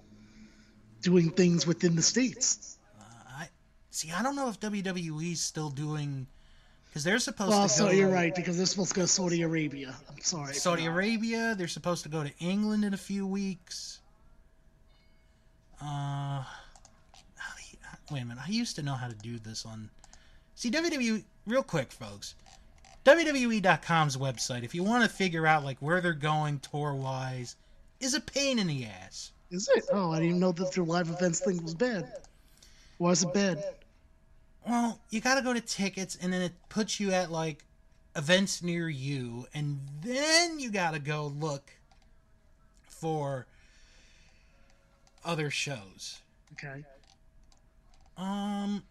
doing things within the States. Uh, I see, I don't know if W W E's still doing... Because they're supposed well, to so go... Well, you're right, because they're supposed to go to Saudi Arabia. I'm sorry. Saudi Arabia, they're supposed to go to England in a few weeks. Uh, wait a minute, I used to know how to do this on... See, W W E... Real quick, folks. W W E dot com's website, if you want to figure out like where they're going tour-wise, is a pain in the ass. Is it? Oh, I didn't even know that their live events thing was bad. Why is it bad? Well, you got to go to tickets, and then it puts you at like events near you, and then you gotta go look for other shows. Okay. Um.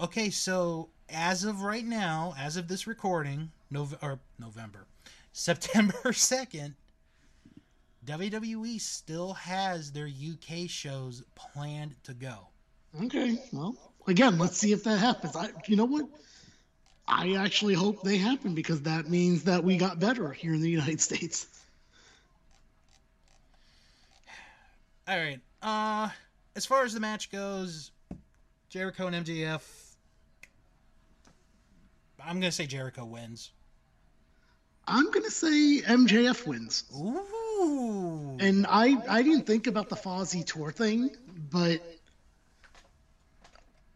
Okay, so as of right now, as of this recording, Nov- or November, September second, W W E still has their U K shows planned to go. Okay, well, again, let's see if that happens. I, you know what? I actually hope they happen, because that means that we got better here in the United States. All right. Uh, as far as the match goes, Jericho and M J F. I'm going to say Jericho wins. I'm going to say M J F wins. Ooh. And I, I didn't think about the Fozzy tour thing, but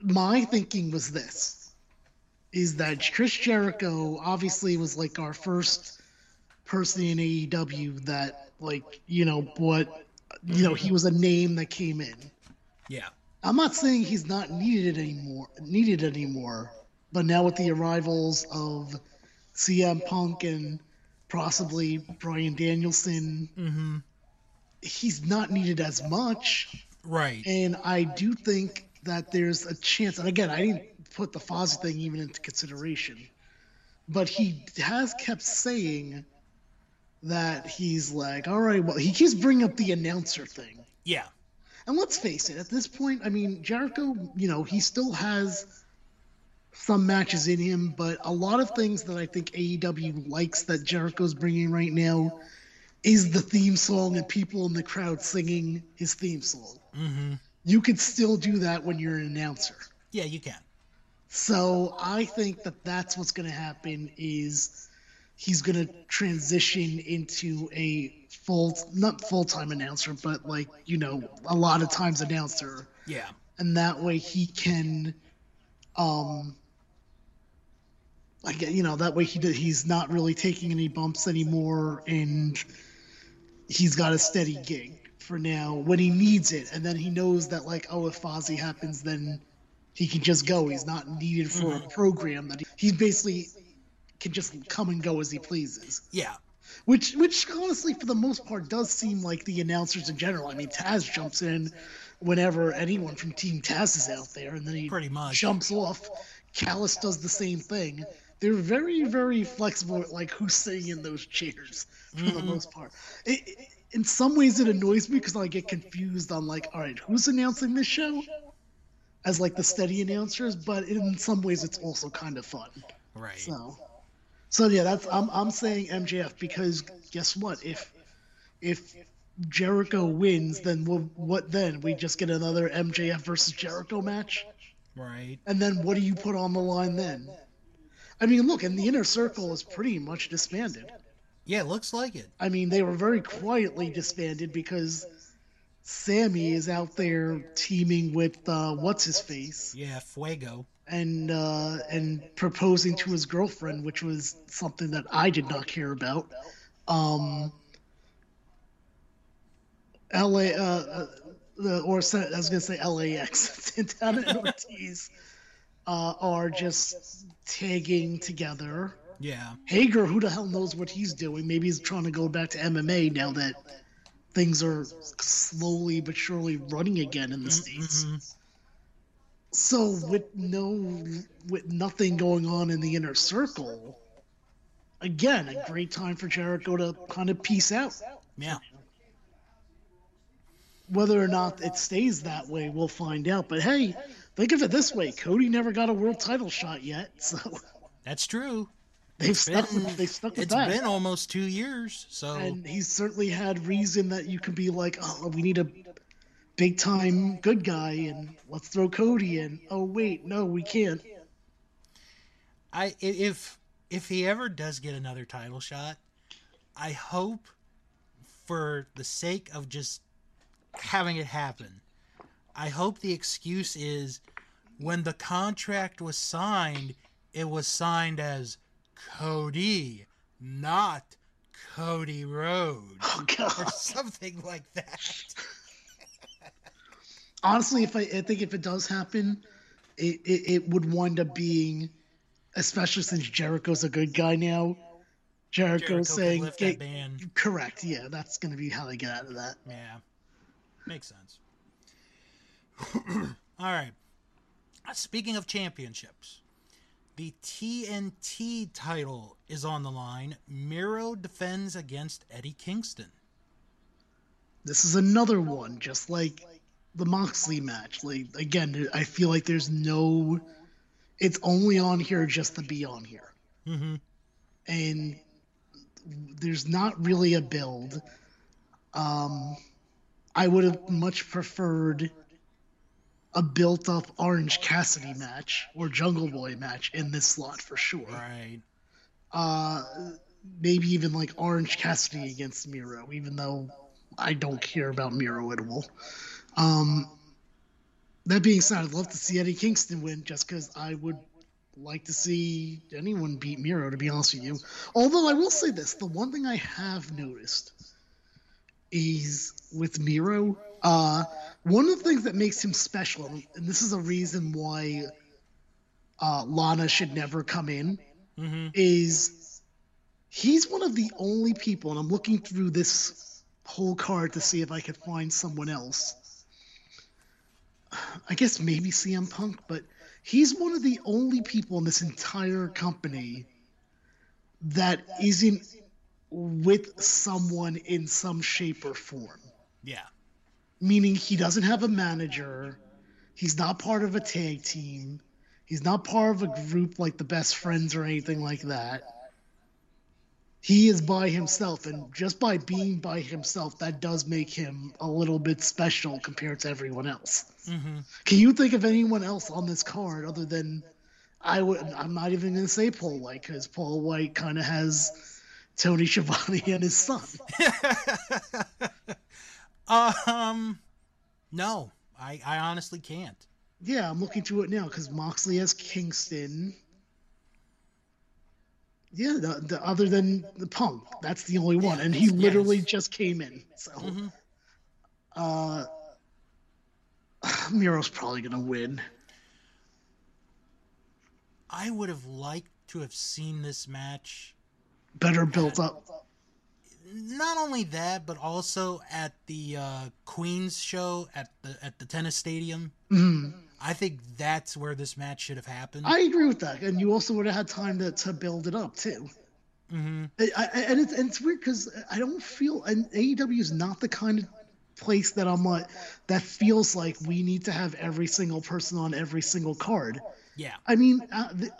my thinking was this, is that Chris Jericho obviously was like our first person in A E W that, like, you know, what, you know, he was a name that came in. Yeah. I'm not saying he's not needed anymore, needed anymore, but now with the arrivals of C M Punk and possibly Bryan Danielson, mm-hmm. he's not needed as much. Right. And I do think that there's a chance, and again, I didn't put the Fozzy thing even into consideration, but he has kept saying that he's like, all right, well, he keeps bringing up the announcer thing. Yeah. And let's face it, at this point, I mean, Jericho, you know, he still has some matches in him, but a lot of things that I think A E W likes that Jericho's bringing right now is the theme song and people in the crowd singing his theme song. Mm-hmm. You could still do that when you're an announcer. Yeah, you can. So I think that that's what's going to happen, is he's going to transition into a full, not full-time announcer, but like, you know, a lot of times announcer. Yeah. And that way he can, um, like, you know, that way he do, he's not really taking any bumps anymore, and he's got a steady gig for now when he needs it. And then he knows that, like, oh, if Fozzy happens, then he can just go. He's not needed for mm-hmm. a program that he, he's basically can just come and go as he pleases. Yeah. Which, which honestly, for the most part, does seem like the announcers in general. I mean, Taz jumps in whenever anyone from Team Taz is out there, and then he pretty much jumps off. Callis does the same thing. They're very, very flexible at, like, who's sitting in those chairs for mm-hmm. the most part. It, it, in some ways, it annoys me because I get confused on, like, all right, who's announcing this show as, like, the steady announcers, but in some ways, it's also kind of fun. Right. So... So yeah, that's I'm I'm saying M J F, because guess what? If if Jericho wins, then we'll, what then? We just get another M J F versus Jericho match, right? And then what do you put on the line then? I mean, look, and the Inner Circle is pretty much disbanded. Yeah, it looks like it. I mean, they were very quietly disbanded because Sammy is out there teaming with uh, what's his face? Yeah, Fuego. And uh, and proposing to his girlfriend, which was something that I did not care about. Um, L A uh, uh, or I was gonna say L A X down at Ortiz uh, are just tagging together. Yeah. Hager, who the hell knows what he's doing? Maybe he's trying to go back to M M A now that things are slowly but surely running again in the mm-hmm. States. So with no, with nothing going on in the Inner Circle, again, a great time for Jericho to kind of peace out. Yeah. Whether or not it stays that way, we'll find out. But hey, think of it this way: Cody never got a world title shot yet, so that's true. They've it's stuck. Been, with, they've stuck with it's that. It's been almost two years, so and he's certainly had reason that you can be like, oh, we need a big time good guy, and let's throw Cody in. Oh wait, no, we can't. I if if he ever does get another title shot, I hope, for the sake of just having it happen, I hope the excuse is when the contract was signed, it was signed as Cody, not Cody Rhodes, oh, God. Or something like that. Honestly, if I, I think if it does happen, it, it, it would wind up being especially since Jericho's a good guy now. Jericho, Jericho saying, lift that ban. Correct, yeah, that's going to be how they get out of that. Yeah, makes sense. All right. Speaking of championships, the T N T title is on the line. Miro defends against Eddie Kingston. This is another one, just like the Moxley match. Like, again, I feel like there's no... It's only on here just to be on here. Mm-hmm. And there's not really a build. Um, I would have much preferred a built-up Orange Cassidy match or Jungle Boy match in this slot for sure. Right. Uh, maybe even like Orange Cassidy against Miro, even though I don't care about Miro at all. Um, that being said, I'd love to see Eddie Kingston win just because I would like to see anyone beat Miro, to be honest with you. Although I will say this, the one thing I have noticed is with Miro, uh, one of the things that makes him special, and this is a reason why uh, Lana should never come in, mm-hmm. is he's one of the only people, and I'm looking through this whole card to see if I could find someone else. I guess maybe C M Punk, but he's one of the only people in this entire company that isn't with someone in some shape or form. Yeah. Meaning he doesn't have a manager. He's not part of a tag team. He's not part of a group like the Best Friends or anything like that. He is by himself, and just by being by himself, that does make him a little bit special compared to everyone else. Mm-hmm. Can you think of anyone else on this card other than I would? I'm not even going to say Paul White, because Paul White kind of has Tony Schiavone and his son. Um, no, I, I honestly can't. Yeah, I'm looking to it now because Moxley has Kingston. Yeah, the, the other than the Punk, that's the only one, and he literally yes. just came in. So, mm-hmm. uh, Miro's probably gonna win. I would have liked to have seen this match better built up. Not only that, but also at the uh, Queens show at the at the tennis stadium. Mm-hmm. I think that's where this match should have happened. I agree with that, and you also would have had time to, to build it up too. Mm-hmm. I, I, and, it's, and it's weird because I don't feel, and A E W is not the kind of place that I'm like that feels like we need to have every single person on every single card. Yeah, I mean, uh, the,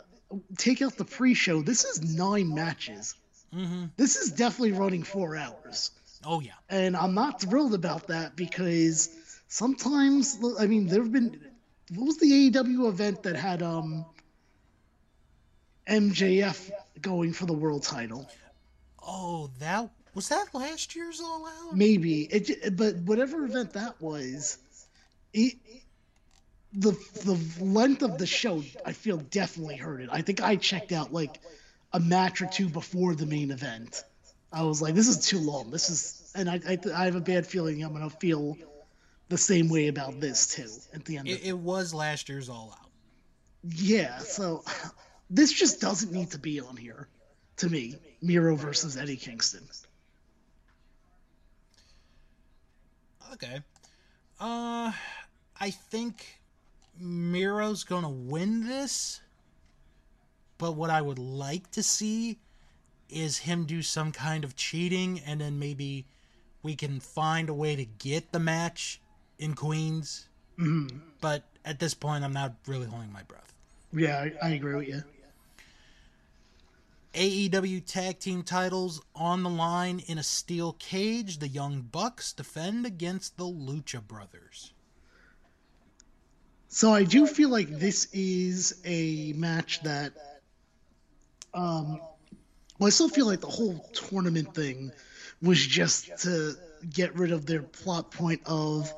take out the pre-show. This is nine matches. Mm-hmm. This is definitely running four hours. Oh yeah, and I'm not thrilled about that because sometimes, I mean, there've been. What was the A E W event that had um, M J F going for the world title? Oh, that was that last year's All Out? Maybe. It, but whatever event that was, it, the the length of the show, I feel, definitely hurt it. I think I checked out like a match or two before the main event. I was like, this is too long. This is, and I I, I have a bad feeling I'm gonna feel the same way about this too at the end it, of it. It was last year's All Out. Yeah, so this just doesn't need to be on here to me. Miro versus Eddie Kingston. Okay. Uh I think Miro's going to win this, but what I would like to see is him do some kind of cheating, and then maybe we can find a way to get the match in Queens, mm-hmm. but at this point, I'm not really holding my breath. Yeah, I, I agree with you. A E W tag team titles on the line in a steel cage. The Young Bucks defend against the Lucha Brothers. So I do feel like this is a match that, um, well, I still feel like the whole tournament thing was just to get rid of their plot point of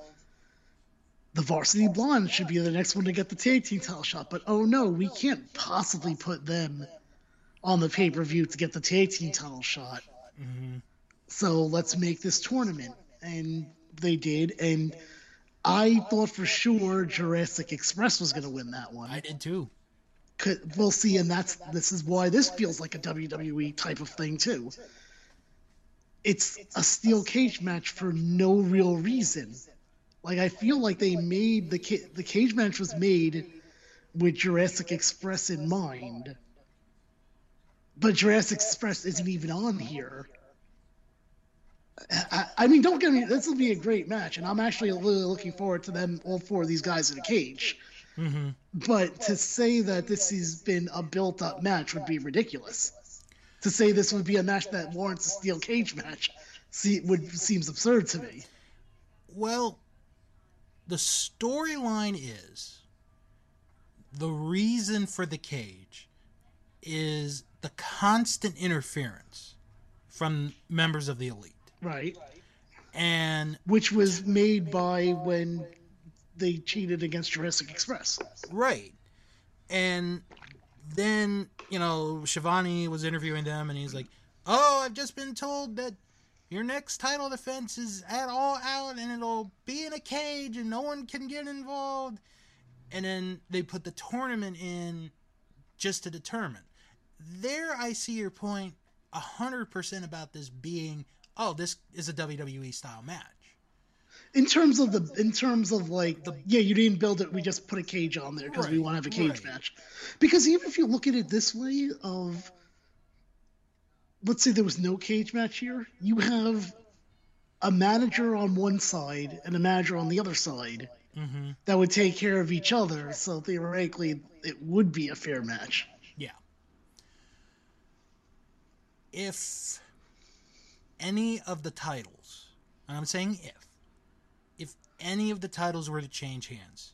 the Varsity Blondes should be the next one to get the tag team title shot, but oh no, we can't possibly put them on the pay-per-view to get the tag team title shot. Mm-hmm. So let's make this tournament. And they did, and I thought for sure Jurassic Express was going to win that one. I did too. could, we'll see, and that's this is why this feels like a W W E type of thing too. It's a steel cage match for no real reason. Like, I feel like they made the ca- the cage match was made with Jurassic Express in mind, but Jurassic Express isn't even on here. I, I mean, don't get me. This will be a great match, and I'm actually really looking forward to them, all four of these guys in a cage. Mm-hmm. But to say that this has been a built-up match would be ridiculous. To say this would be a match that warrants a steel cage match see, would seems absurd to me. Well, the storyline is, the reason for the cage is the constant interference from members of the Elite. Right. And which was made by when they cheated against Jurassic Express. Right. And then, you know, Shivani was interviewing them, and he's like, oh, I've just been told that your next title defense is at All Out, and it'll be in a cage, and no one can get involved. And then they put the tournament in just to determine. There I see your point one hundred percent about this being, oh, this is a W W E-style match. In terms of the, in terms of like, the, yeah, you didn't build it, we just put a cage on there because right, we want to have a cage right. match. Because even if you look at it this way of, let's say there was no cage match here, you have a manager on one side and a manager on the other side mm-hmm. that would take care of each other, so theoretically it would be a fair match. Yeah. If any of the titles, and I'm saying if, if any of the titles were to change hands,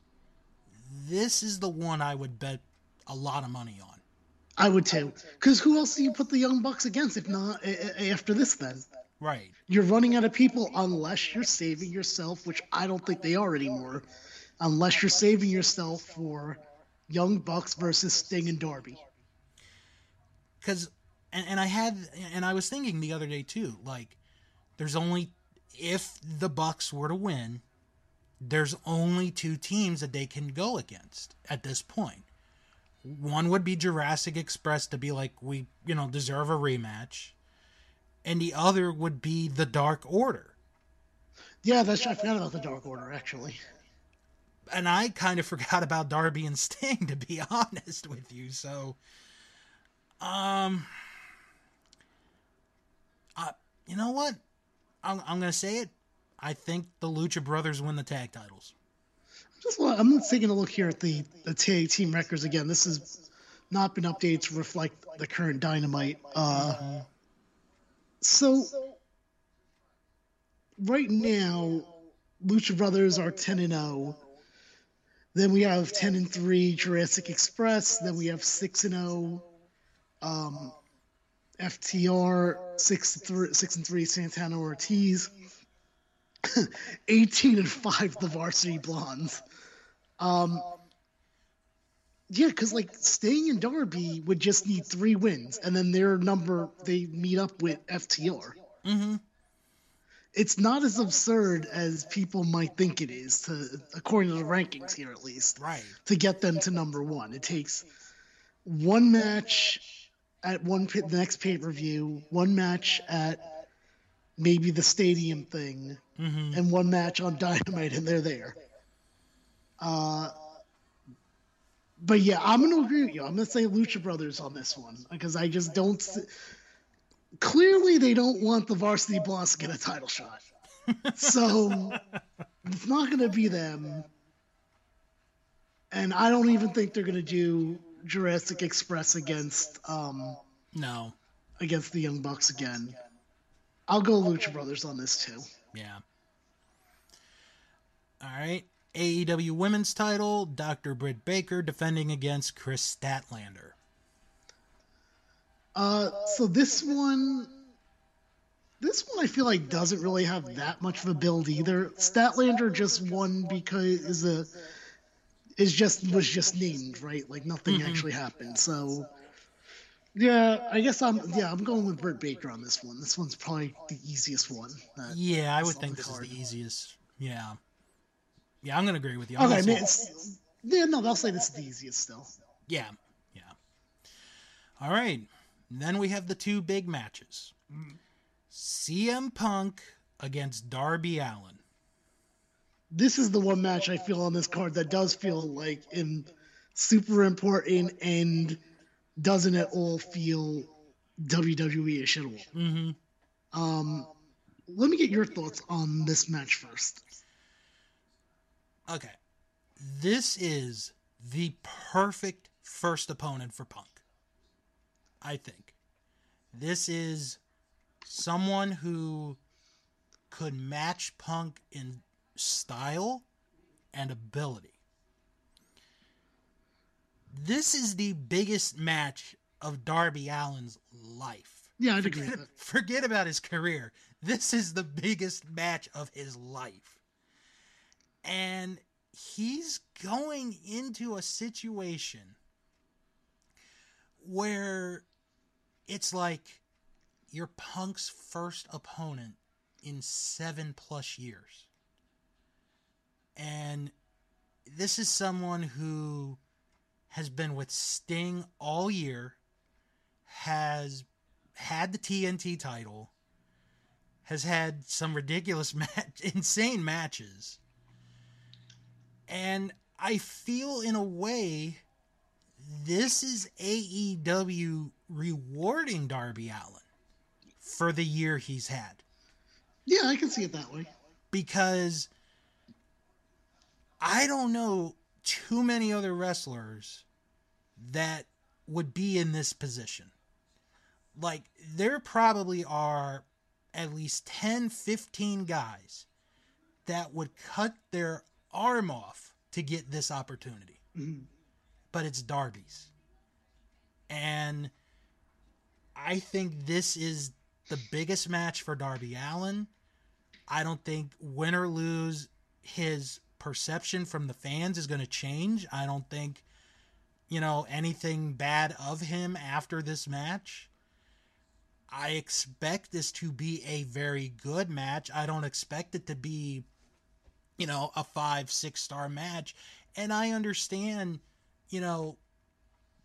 this is the one I would bet a lot of money on. I would too. Because who else do you put the Young Bucks against if not after this then? Right. You're running out of people unless you're saving yourself, which I don't think they are anymore, unless you're saving yourself for Young Bucks versus Sting and Darby. Because... And, and I had, and I was thinking the other day too, like, there's only, if the Bucks were to win, there's only two teams that they can go against at this point. One would be Jurassic Express to be like, we, you know, deserve a rematch. And the other would be the Dark Order. Yeah, that's, I forgot about the Dark Order, actually. And I kind of forgot about Darby and Sting, to be honest with you, so, um... Uh, you know what? I'm, I'm going to say it. I think the Lucha Brothers win the tag titles. Just, I'm just taking a look here at the, the tag team records again. This has not been updated to reflect the current Dynamite. Uh, so, right now, Lucha Brothers are ten and oh. Then we have ten and three Jurassic Express. Then we have six and oh. Um... F T R, six, three, six and three, Santana Ortiz, eighteen and five, the Varsity Blondes. Um, yeah, because like Sting and Darby would just need three wins, and then their number they meet up with F T R. Mm-hmm. It's not as absurd as people might think it is, to according to the rankings here at least. Right. To get them to number one, it takes one match at one the next pay-per-view, one match at maybe the stadium thing, mm-hmm. and one match on Dynamite, and they're there. Uh, but yeah, I'm going to agree with you. I'm going to say Lucha Brothers on this one, because I just don't... See... Clearly, they don't want the Varsity Blondes to get a title shot. So, it's not going to be them. And I don't even think they're going to do... Jurassic Express against um no against the Young Bucks again. I'll go Lucha Brothers on this too. Yeah. All right. A E W Women's Title, Doctor Britt Baker defending against Chris Statlander. Uh, so this one, this one I feel like doesn't really have that much of a build either. Statlander just won because is a. Is just was just named, right? Like nothing mm-hmm. actually happened. So, yeah, I guess I'm yeah I'm going with Britt Baker on this one. This one's probably the easiest one. Yeah, I would think this is the easiest. Yeah, yeah, I'm gonna agree with you. I'm okay, man, yeah, no, they'll say this is the easiest still. Yeah, All right. And then we have the two big matches. Mm. C M Punk against Darby Allin. This is the one match I feel on this card that does feel like in super important and doesn't at all feel W W E-ish at all. Mm-hmm. Um, let me get your thoughts on this match first. Okay. This is the perfect first opponent for Punk, I think. This is someone who could match Punk in style and ability. This is the biggest match of Darby Allin's life. Yeah, I'd forget, agree with that. Forget about his career. This is the biggest match of his life. And he's going into a situation where it's like you're Punk's first opponent in seven plus years. And this is someone who has been with Sting all year, has had the T N T title, has had some ridiculous, match, insane matches. And I feel in a way, this is A E W rewarding Darby Allin for the year he's had. Yeah, I can see it that way. Because I don't know too many other wrestlers that would be in this position. Like, there probably are at least ten, fifteen guys that would cut their arm off to get this opportunity. Mm-hmm. But it's Darby's. And I think this is the biggest match for Darby Allin. I don't think win or lose, his perception from the fans is going to change. I don't think, you know, anything bad of him after this match. I expect this to be a very good match. I don't expect it to be, you know, a five, six star match. And I understand, you know,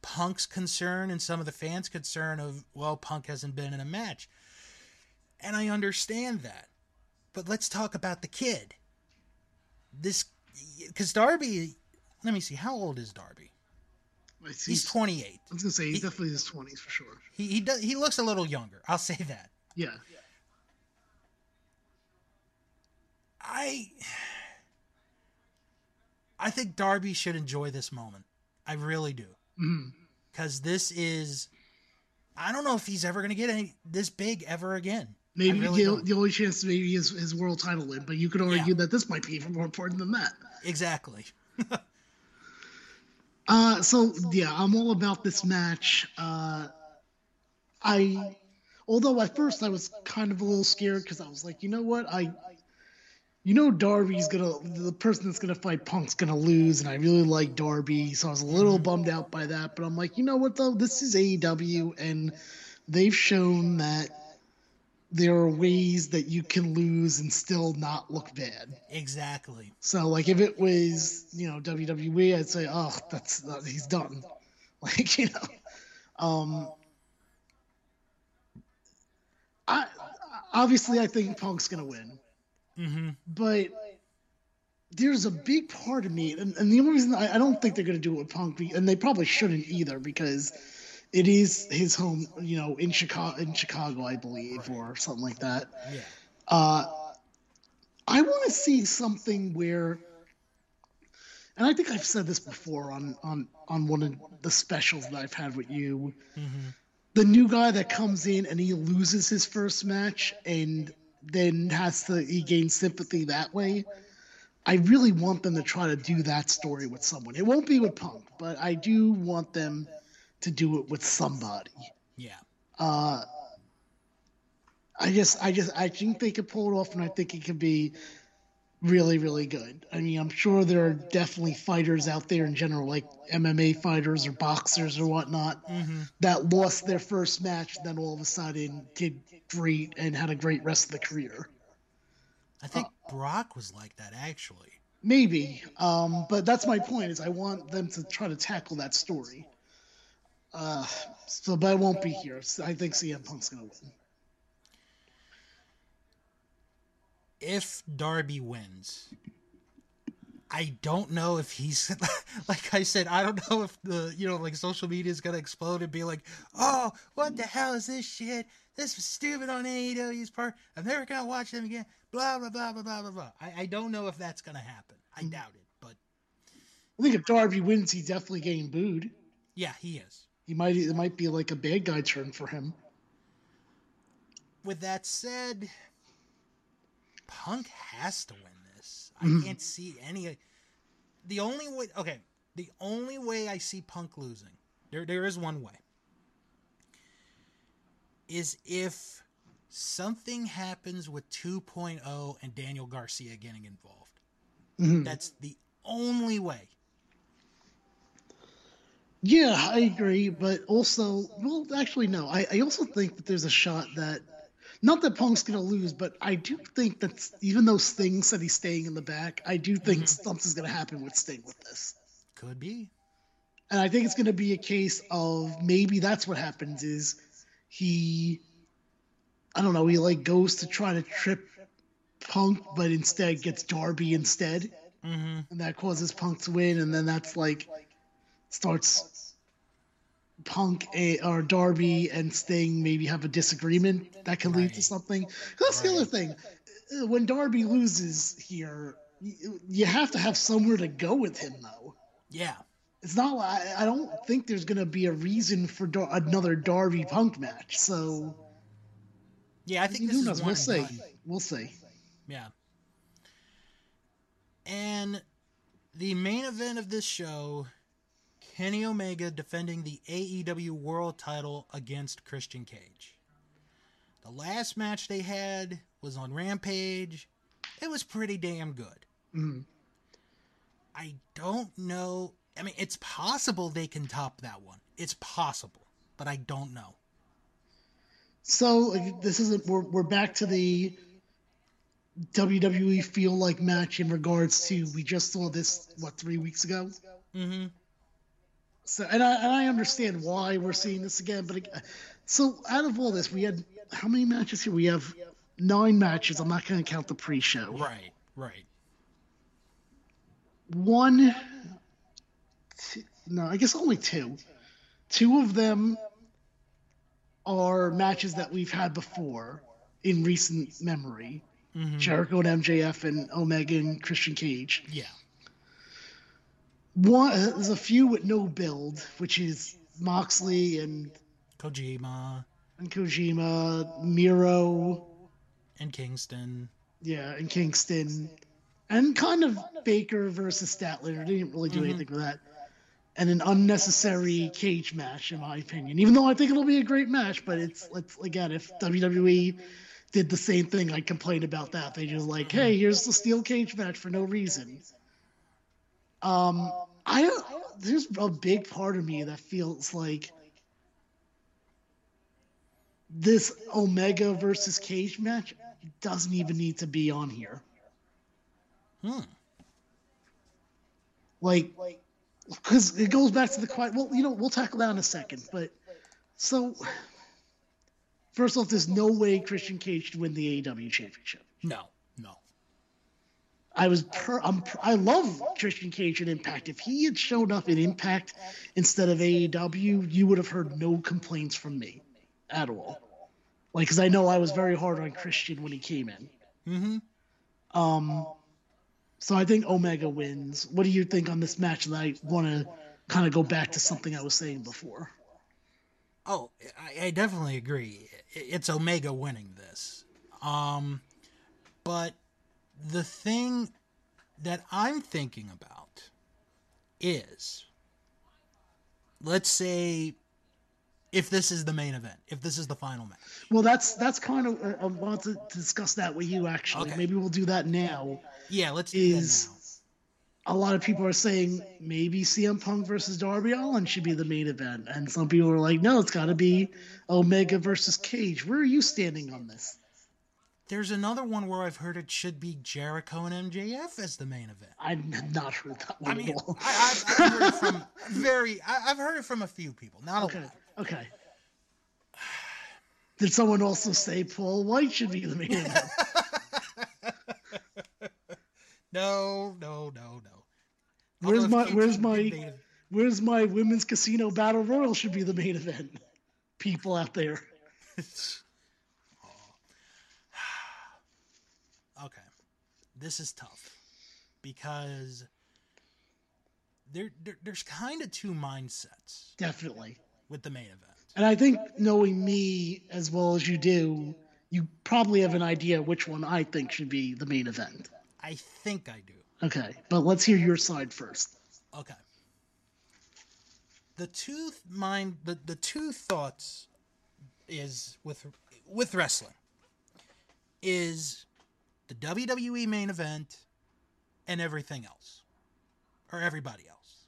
Punk's concern and some of the fans' concern of, well, Punk hasn't been in a match. And I understand that. But let's talk about the kid. This, because Darby, let me see, how old is Darby? He's, he's twenty-eight. I was going to say, he's he, definitely in his twenties for sure. He he, does, he looks a little younger. I'll say that. Yeah. I, I think Darby should enjoy this moment. I really do. Because mm-hmm. this is, I don't know if he's ever going to get any this big ever again. Maybe really the, the only chance maybe is his world title win, but you could argue yeah. that this might be even more important than that. Exactly. uh, so, yeah, I'm all about this match. Uh, I, although at first I was kind of a little scared because I was like, you know what? I, you know Darby's going to, the person that's going to fight Punk's going to lose, and I really like Darby, so I was a little bummed out by that. But I'm like, you know what, though? This is A E W, and they've shown that there are ways that you can lose and still not look bad. Exactly. So, like, if it was, you know, W W E, I'd say, oh, that's not, he's done. Like, you know. Um, I obviously, I think Punk's going to win. Mm-hmm. But there's a big part of me, and, and the only reason I, I don't think they're going to do it with Punk, and they probably shouldn't either, because it is his home, you know, in Chicago, in Chicago, I believe, or something like that. Yeah. Uh, I want to see something where, and I think I've said this before on, on, on one of the specials that I've had with you, mm-hmm. the new guy that comes in and he loses his first match and then has to, he gains sympathy that way. I really want them to try to do that story with someone. It won't be with Punk, but I do want them to do it with somebody. Yeah. Uh, I just, I just, I think they could pull it off, and I think it could be really, really good. I mean, I'm sure there are definitely fighters out there in general, like M M A fighters or boxers or whatnot, mm-hmm. that lost their first match, then all of a sudden did great and had a great rest of the career. I think uh, Brock was like that, actually. Maybe. Um, but that's my point, is I want them to try to tackle that story. Uh, so, but I won't be here. I think C M Punk's going to win. If Darby wins, I don't know if he's, like I said, I don't know if the, you know, like social media is going to explode and be like, oh, what the hell is this shit? This was stupid on A E W's part. I'm never going to watch them again. Blah, blah, blah, blah, blah, blah, blah. I, I don't know if that's going to happen. I doubt it, but. I think if Darby wins, he's definitely getting booed. Yeah, he is. He might, it might be like a bad guy turn for him. With that said, Punk has to win this. I mm-hmm. can't see any. The only way, okay, the only way I see Punk losing, there, there is one way, is if something happens with two point oh and Daniel Garcia getting involved. Mm-hmm. That's the only way. Yeah, I agree, but also, well, actually, no. I, I also think that there's a shot that, not that Punk's going to lose, but I do think that even though Sting said he's staying in the back, I do think mm-hmm. something's going to happen with Sting with this. Could be. And I think it's going to be a case of maybe that's what happens is he, I don't know, he like goes to try to trip Punk, but instead gets Darby instead. Mm-hmm. And that causes Punk to win, and then that's like starts... Punk a, or Darby and Sting maybe have a disagreement that can lead right. to something. That's right. The other thing. When Darby loses here, you have to have somewhere to go with him, though. Yeah. It's not. I don't think there's going to be a reason for Dar- another Darby Punk match. So. Yeah, I think this is one. We'll see. We'll see. Yeah. And the main event of this show. Kenny Omega defending the A E W World Title against Christian Cage. The last match they had was on Rampage. It was pretty damn good. Mm-hmm. I don't know. I mean, it's possible they can top that one. It's possible, but I don't know. So this isn't. We're we're back to the W W E feel like match in regards to we just saw this what three weeks ago. Mm-hmm. So and I and I understand why we're seeing this again, but again, so out of all this, we had how many matches here? We have nine matches. I'm not going to count the pre-show. Right, right. One, two, no, I guess only two. Two of them are matches that we've had before in recent memory: mm-hmm. Jericho and M J F, and Omega and Christian Cage. Yeah. One, there's a few with no build, which is Moxley and Kojima and Kojima, Miro and Kingston. Yeah, and Kingston, and kind of Baker versus Statlander. They didn't really do mm-hmm. anything with that, and an unnecessary cage match, in my opinion. Even though I think it'll be a great match, but it's let's again, if W W E did the same thing, I'd complain about that. They just like, hey, here's the steel cage match for no reason. Um, I, I there's a big part of me that feels like this Omega versus Cage match doesn't even need to be on here. Hmm. Like, because it goes back to the quiet. Well, you know, we'll tackle that in a second. But so, first off, there's no way Christian Cage should win the A E W championship. No, no. I was per, I'm, I love Christian Cage in Impact. If he had shown up in Impact instead of A E W, you would have heard no complaints from me at all. Like, because I know I was very hard on Christian when he came in. Mm-hmm. Um, so I think Omega wins. What do you think on this match? And I want to kind of go back to something I was saying before. Oh, I, I definitely agree. It's Omega winning this. Um, but... The thing that I'm thinking about is, let's say, if this is the main event, if this is the final match. Well, that's that's kind of, uh, I want to discuss that with you, actually. Okay. Maybe we'll do that now. Yeah, let's do is, that now. A lot of people are saying, maybe C M Punk versus Darby Allin should be the main event. And some people are like, no, it's got to be Omega versus Cage. Where are you standing on this? There's another one where I've heard it should be Jericho and M J F as the main event. I've not heard that one I mean, at all. I, I've, I've heard it from very. I, I've heard it from a few people. Not okay. a lot. Okay. Did someone also say Paul White should be the main event? No, no, no, no. Where's my Where's my Where's my women's Casino Battle Royal should be the main event? People out there. Okay, this is tough because there, there there's kind of two mindsets. Definitely. With the main event. And I think knowing me as well as you do, you probably have an idea which one I think should be the main event. I think I do. Okay, but let's hear your side first. Okay. The two mind the, the two thoughts is with with wrestling is the W W E main event and everything else, or everybody else.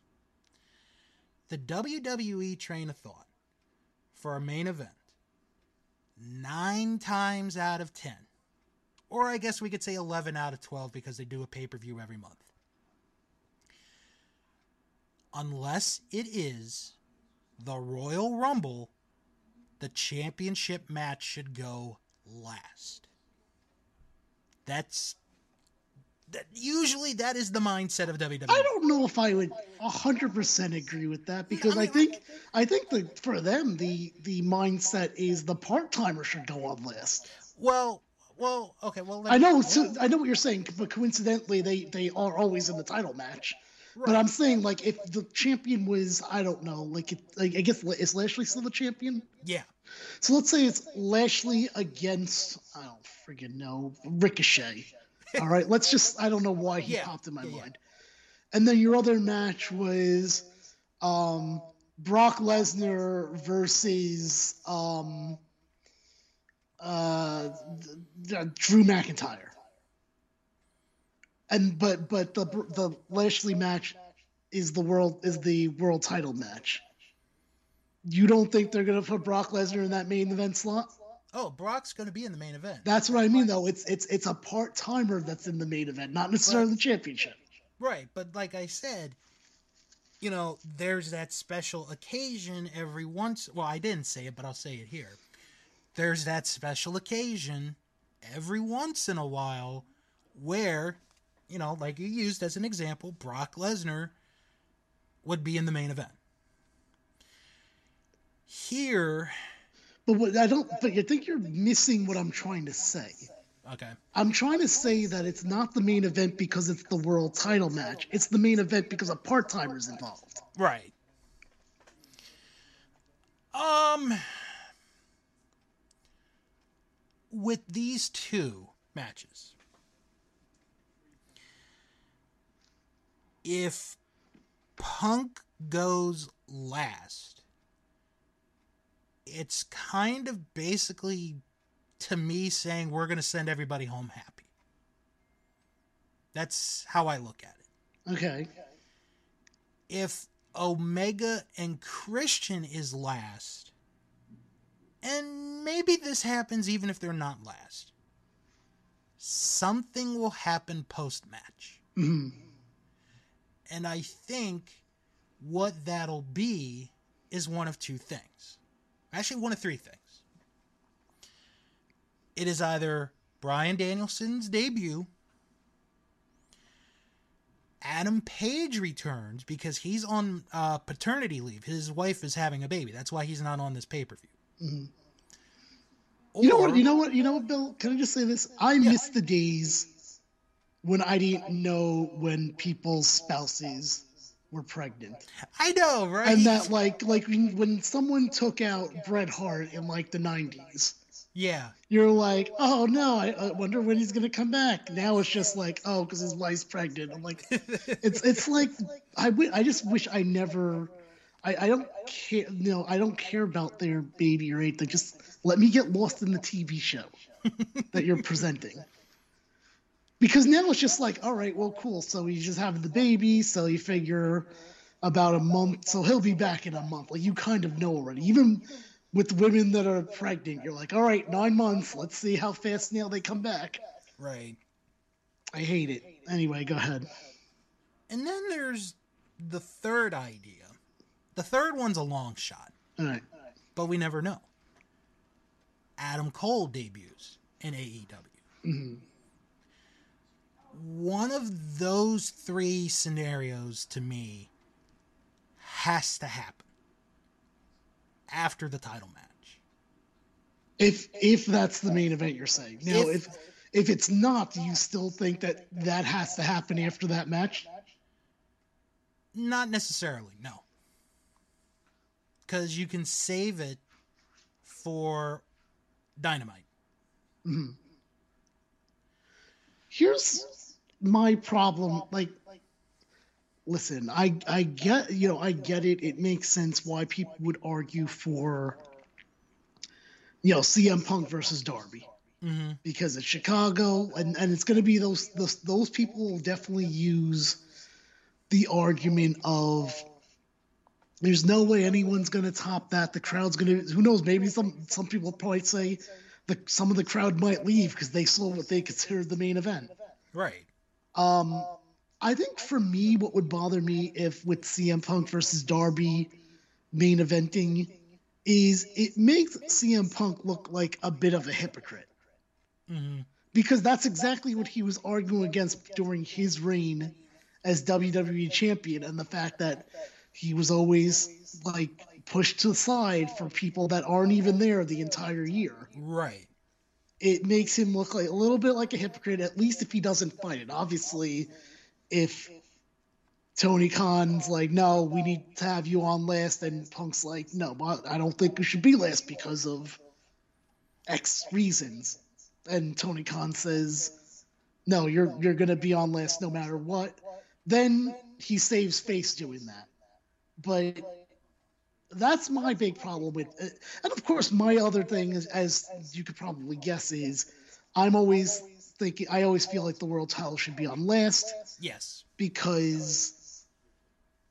The W W E train of thought for a main event, nine times out of ten, or I guess we could say eleven out of twelve because they do a pay-per-view every month. Unless it is the Royal Rumble, the championship match should go last. That's that. Usually that is the mindset of W W E. I don't know if I would one hundred percent agree with that because I, mean, I think I think that for them the the mindset is the part-timer should go on last. Well, well, okay, well I know so, I know what you're saying, but coincidentally they they are always in the title match. Right. But I'm saying like if the champion was I don't know like, it, like I guess is Lashley still the champion? Yeah. So let's say it's Lashley against I don't freaking know Ricochet. All right, let's just I don't know why he yeah. popped in my yeah, mind. Yeah. And then your other match was um, Brock Lesnar versus um, uh, Drew McIntyre. And but but the the Lashley match is the world is the world title match. You don't think they're gonna put Brock Lesnar in that main event slot? Oh, Brock's gonna be in the main event. That's what I mean though. It's it's it's a part timer that's in the main event, not necessarily the championship. Right, but like I said, you know, there's that special occasion every once. Well, I didn't say it, but I'll say it here. There's that special occasion every once in a while where, you know, like you used as an example, Brock Lesnar would be in the main event. Here, but what I don't, but I think you're missing what I'm trying to say. Okay, I'm trying to say that it's not the main event because it's the world title match. It's the main event because a part timer is involved. Right. Um, with these two matches. If Punk goes last, it's kind of basically, to me, saying we're going to send everybody home happy. That's how I look at it. Okay. If Omega and Christian is last, and maybe this happens even if they're not last, something will happen post-match. Mm-hmm. And I think what that'll be is one of two things. Actually, one of three things. It is either Bryan Danielson's debut, Adam Page returns because he's on uh, paternity leave. His wife is having a baby. That's why he's not on this pay-per-view. Mm-hmm. Or, you know what, you know what, you know what, Bill? Can I just say this? I yeah. miss the days when I didn't know when people's spouses were pregnant. I know, right? And that, like, like when, when someone took out Bret Hart in, like, the nineties. Yeah. You're like, oh, no, I, I wonder when he's going to come back. Now it's just like, oh, because his wife's pregnant. I'm like, it's it's like, I, w- I just wish I never, I, I don't care, you know, I don't care about their baby or anything. Just let me get lost in the T V show that you're presenting. Because now it's just like, all right, well, cool. So he's just having the baby. So you figure about a month. So he'll be back in a month. Like you kind of know already. Even with women that are pregnant. You're like, all right, nine months. Let's see how fast now they come back. Right. I hate it. Anyway, go ahead. And then there's the third idea. The third one's a long shot. All right. But we never know. Adam Cole debuts in A E W. Mm-hmm. One of those three scenarios to me has to happen after the title match. If if that's the main event you're saying. Now, if, if if it's not, do you still think that that has to happen after that match? Not necessarily, no. Because you can save it for Dynamite. Mm-hmm. Here's my problem. Like, listen, I, I get, you know, I get it. It makes sense why people would argue for, you know, C M Punk versus Darby, mm-hmm. because it's Chicago, and, and it's going to be those, those, those people will definitely use the argument of there's no way anyone's going to top that. The crowd's going to, who knows, maybe some, some people probably say, The, some of the crowd might leave because they saw what they considered the main event. Right. Um, I think for me, what would bother me if with C M Punk versus Darby main eventing is it makes C M Punk look like a bit of a hypocrite. Mm-hmm. Because that's exactly what he was arguing against during his reign as W W E champion, and the fact that he was always like pushed to the side for people that aren't even there the entire year. Right. It makes him look like a little bit like a hypocrite, at least if he doesn't fight it. Obviously, if Tony Khan's like, no, we need to have you on last, and Punk's like, no, but I don't think we should be last because of X reasons. And Tony Khan says, no, you're you're going to be on last no matter what. Then he saves face doing that. But that's my big problem with it. And of course, my other thing is, as you could probably guess, is I'm always thinking, I always feel like the world title should be on last. Yes. Because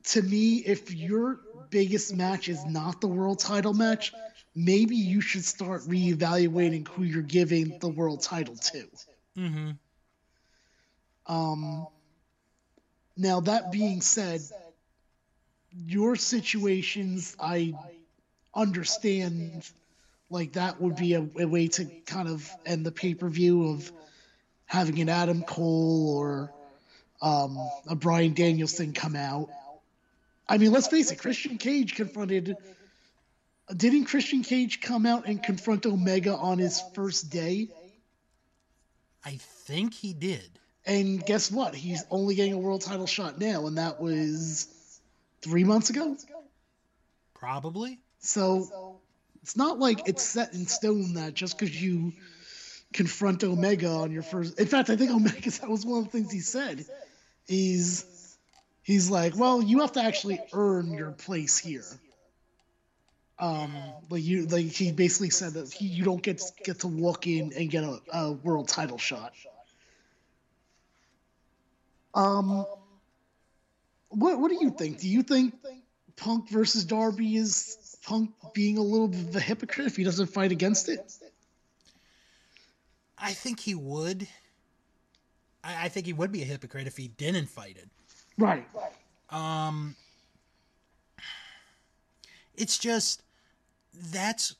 to me, if your biggest match is not the world title match, maybe you should start reevaluating who you're giving the world title to. Mm-hmm. Um, now, that being said, your situations, I understand, like, that would be a, a way to kind of end the pay-per-view of having an Adam Cole or um, a Bryan Danielson come out. I mean, let's face it, Christian Cage confronted... Didn't Christian Cage come out and confront Omega on his first day? I think he did. And guess what? He's only getting a world title shot now, and that was... Three months ago? Probably. So it's not like it's set in stone that just because you confront Omega on your first... In fact, I think Omega, that was one of the things he said, is he's like, well, you have to actually earn your place here. Um, like you, like he basically said that he, you don't get, get to walk in and get a, a world title shot. Um... What what do you think? Do you think Punk versus Darby is Punk being a little bit of a hypocrite if he doesn't fight against it? I think he would. I, I think he would be a hypocrite if he didn't fight it. Right. Um. It's just, that's,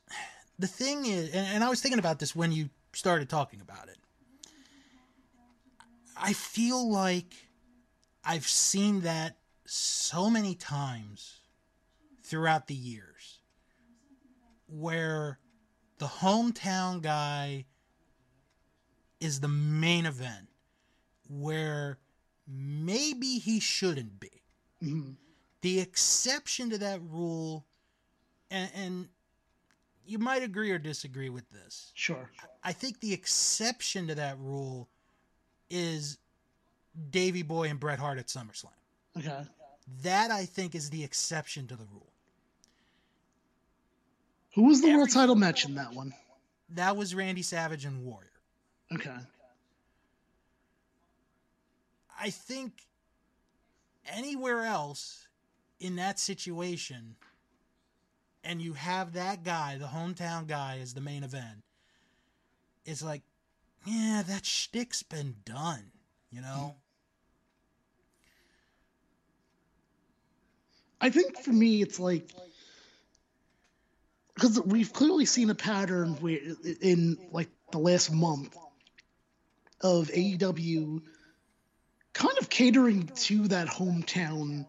the thing is, and, and I was thinking about this when you started talking about it. I feel like I've seen that so many times throughout the years where the hometown guy is the main event where maybe he shouldn't be. Mm-hmm. The exception to that rule, and, and you might agree or disagree with this. Sure. I think the exception to that rule is Davey Boy and Bret Hart at SummerSlam. Okay. That, I think, is the exception to the rule. Who was the Every world title match in that one? That was Randy Savage and Warrior. Okay. I think anywhere else in that situation, and you have that guy, the hometown guy, as the main event, it's like, yeah, that shtick's been done, you know? I think for me, it's like, because we've clearly seen a pattern where in, like, the last month of A E W kind of catering to that hometown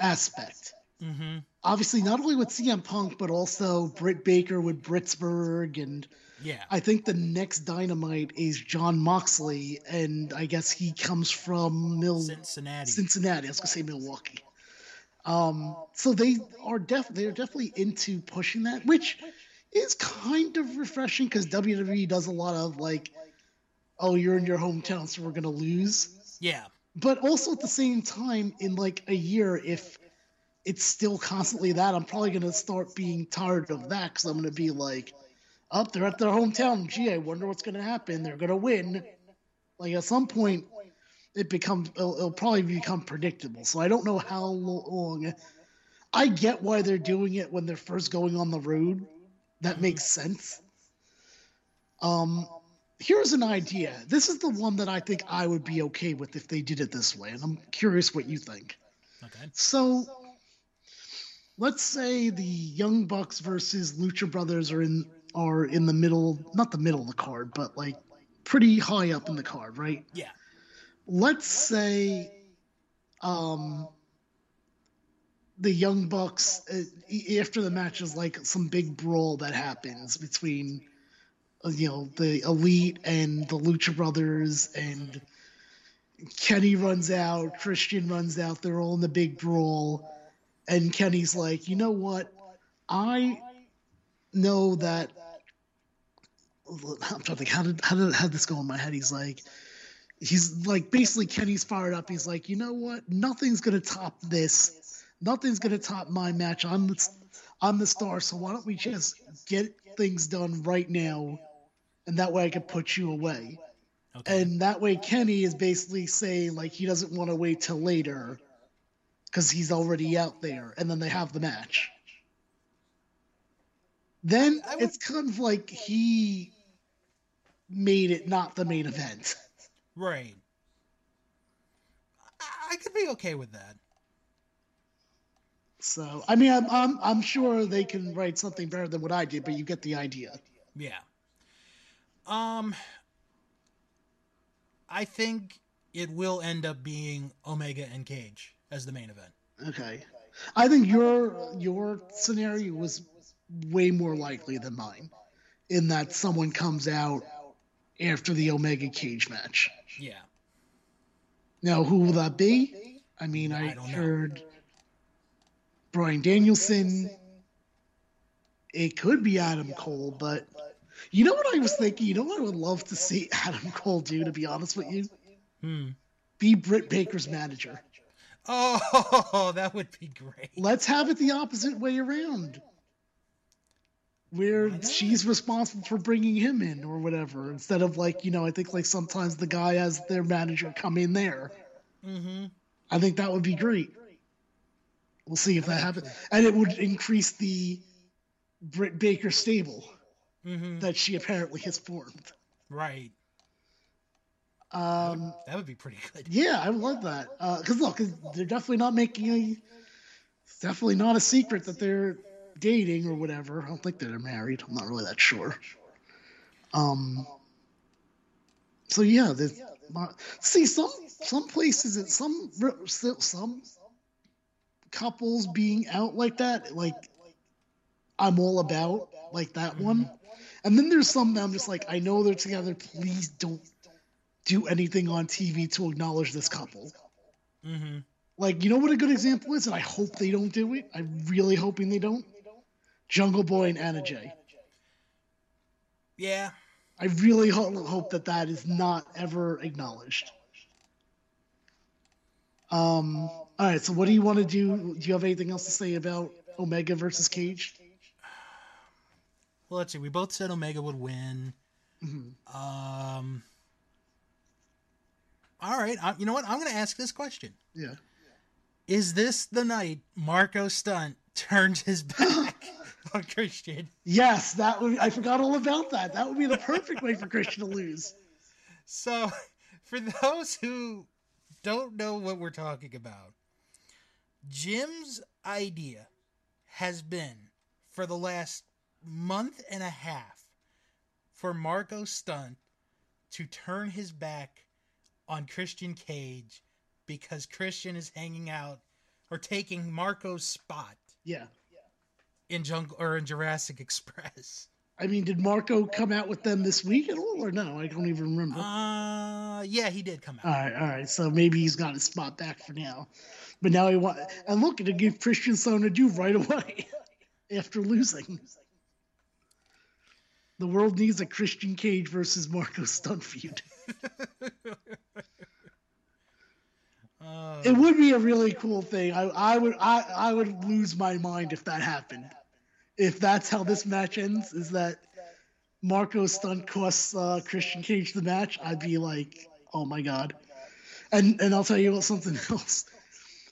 aspect. Mm-hmm. Obviously, not only with C M Punk, but also Britt Baker with Britsburg. And yeah. I think the next Dynamite is John Moxley, and I guess he comes from Mil- Cincinnati. Cincinnati. I was going to say Milwaukee. Um, so they are def- they're definitely into pushing that, which is kind of refreshing because W W E does a lot of, like, oh, you're in your hometown, so we're going to lose. Yeah. But also at the same time, in, like, a year, if it's still constantly that, I'm probably going to start being tired of that because I'm going to be like, oh, they're at their hometown. Gee, I wonder what's going to happen. They're going to win. Like, at some point, it becomes, it'll, it'll probably become predictable. So I don't know how long. I get why they're doing it when they're first going on the road. That makes sense. Um, here's an idea. This is the one that I think I would be okay with if they did it this way, and I'm curious what you think. Okay. So let's say the Young Bucks versus Lucha Brothers are in are in the middle, not the middle of the card, but like pretty high up in the card, right? Yeah. Let's say um, the Young Bucks, uh, after the match is like some big brawl that happens between, you know, the Elite and the Lucha Brothers, and Kenny runs out, Christian runs out, they're all in the big brawl. And Kenny's like, you know what? I know that. I'm trying to think. How did how did how did this go in my head? He's like, he's like, basically Kenny's fired up. He's like, you know what? Nothing's gonna top this. Nothing's gonna top my match. I'm the I'm the star. So why don't we just get things done right now, and that way I can put you away. Okay. And that way Kenny is basically saying like he doesn't want to wait till later, because he's already out there, and then they have the match. Then it's kind of like he made it not the main event. Right. I could be okay with that. So, I mean, I'm I'm I'm sure they can write something better than what I did, but you get the idea. Yeah. Um, I think it will end up being Omega and Cage as the main event. Okay. I think your your scenario was way more likely than mine, in that someone comes out after the Omega Cage match. Yeah. Now, who will that be? I mean, I, I heard know. Bryan Danielson. It could be Adam Cole, but you know what I was thinking? You know what I would love to see Adam Cole do, to be honest with you? Hmm. Be Britt Baker's manager. Oh, that would be great. Let's have it the opposite way around, where she's responsible for bringing him in or whatever, instead of like, you know, I think like sometimes the guy has their manager come in there. Mm-hmm. I think that would be great. We'll see if that happens. And it would increase the Britt Baker stable mm-hmm. that she apparently has formed. Right. Um, that would, that would be pretty good. Yeah, I love that. Because uh, look, they're definitely not making a, it's definitely not a secret that they're dating or whatever. I don't think they're married. I'm not really that sure. Um. So yeah, see some some places and some some couples being out like that, like I'm all about like that mm-hmm. one. And then there's some that I'm just like, I know they're together. Please don't do anything on T V to acknowledge this couple. Mm-hmm. Like, you know what a good example is? And I hope they don't do it. I'm really hoping they don't. Jungle Boy and Anna Jay. Yeah. I really ho- hope that that is not ever acknowledged. Um. All right, so what do you want to do? Do you have anything else to say about Omega versus Cage? Well, let's see. We both said Omega would win. Mm-hmm. Um... All right, I, you know what? I'm going to ask this question. Yeah. Is this the night Marco Stunt turned his back on Christian. Yes, that would. I forgot all about that. That would be the perfect way for Christian to lose. So, for those who don't know what we're talking about, Jim's idea has been for the last month and a half for Marco Stunt to turn his back on Christian Cage because Christian is hanging out or taking Marco's spot. Yeah. In Jungle or in Jurassic Express. I mean, did Marco come out with them this week at all, or no? I don't even remember. Uh, yeah, he did come out. All right, all right. So maybe he's got his spot back for now. But now he want and look to give Christian something to do right away after losing. The world needs a Christian Cage versus Marco Stunt feud. Uh, it would be a really cool thing. I, I would I, I would lose my mind if that happened. If that's how this match ends, is that Marco Stunt costs uh, Christian Cage the match, I'd be like, oh my god. And and I'll tell you about something else.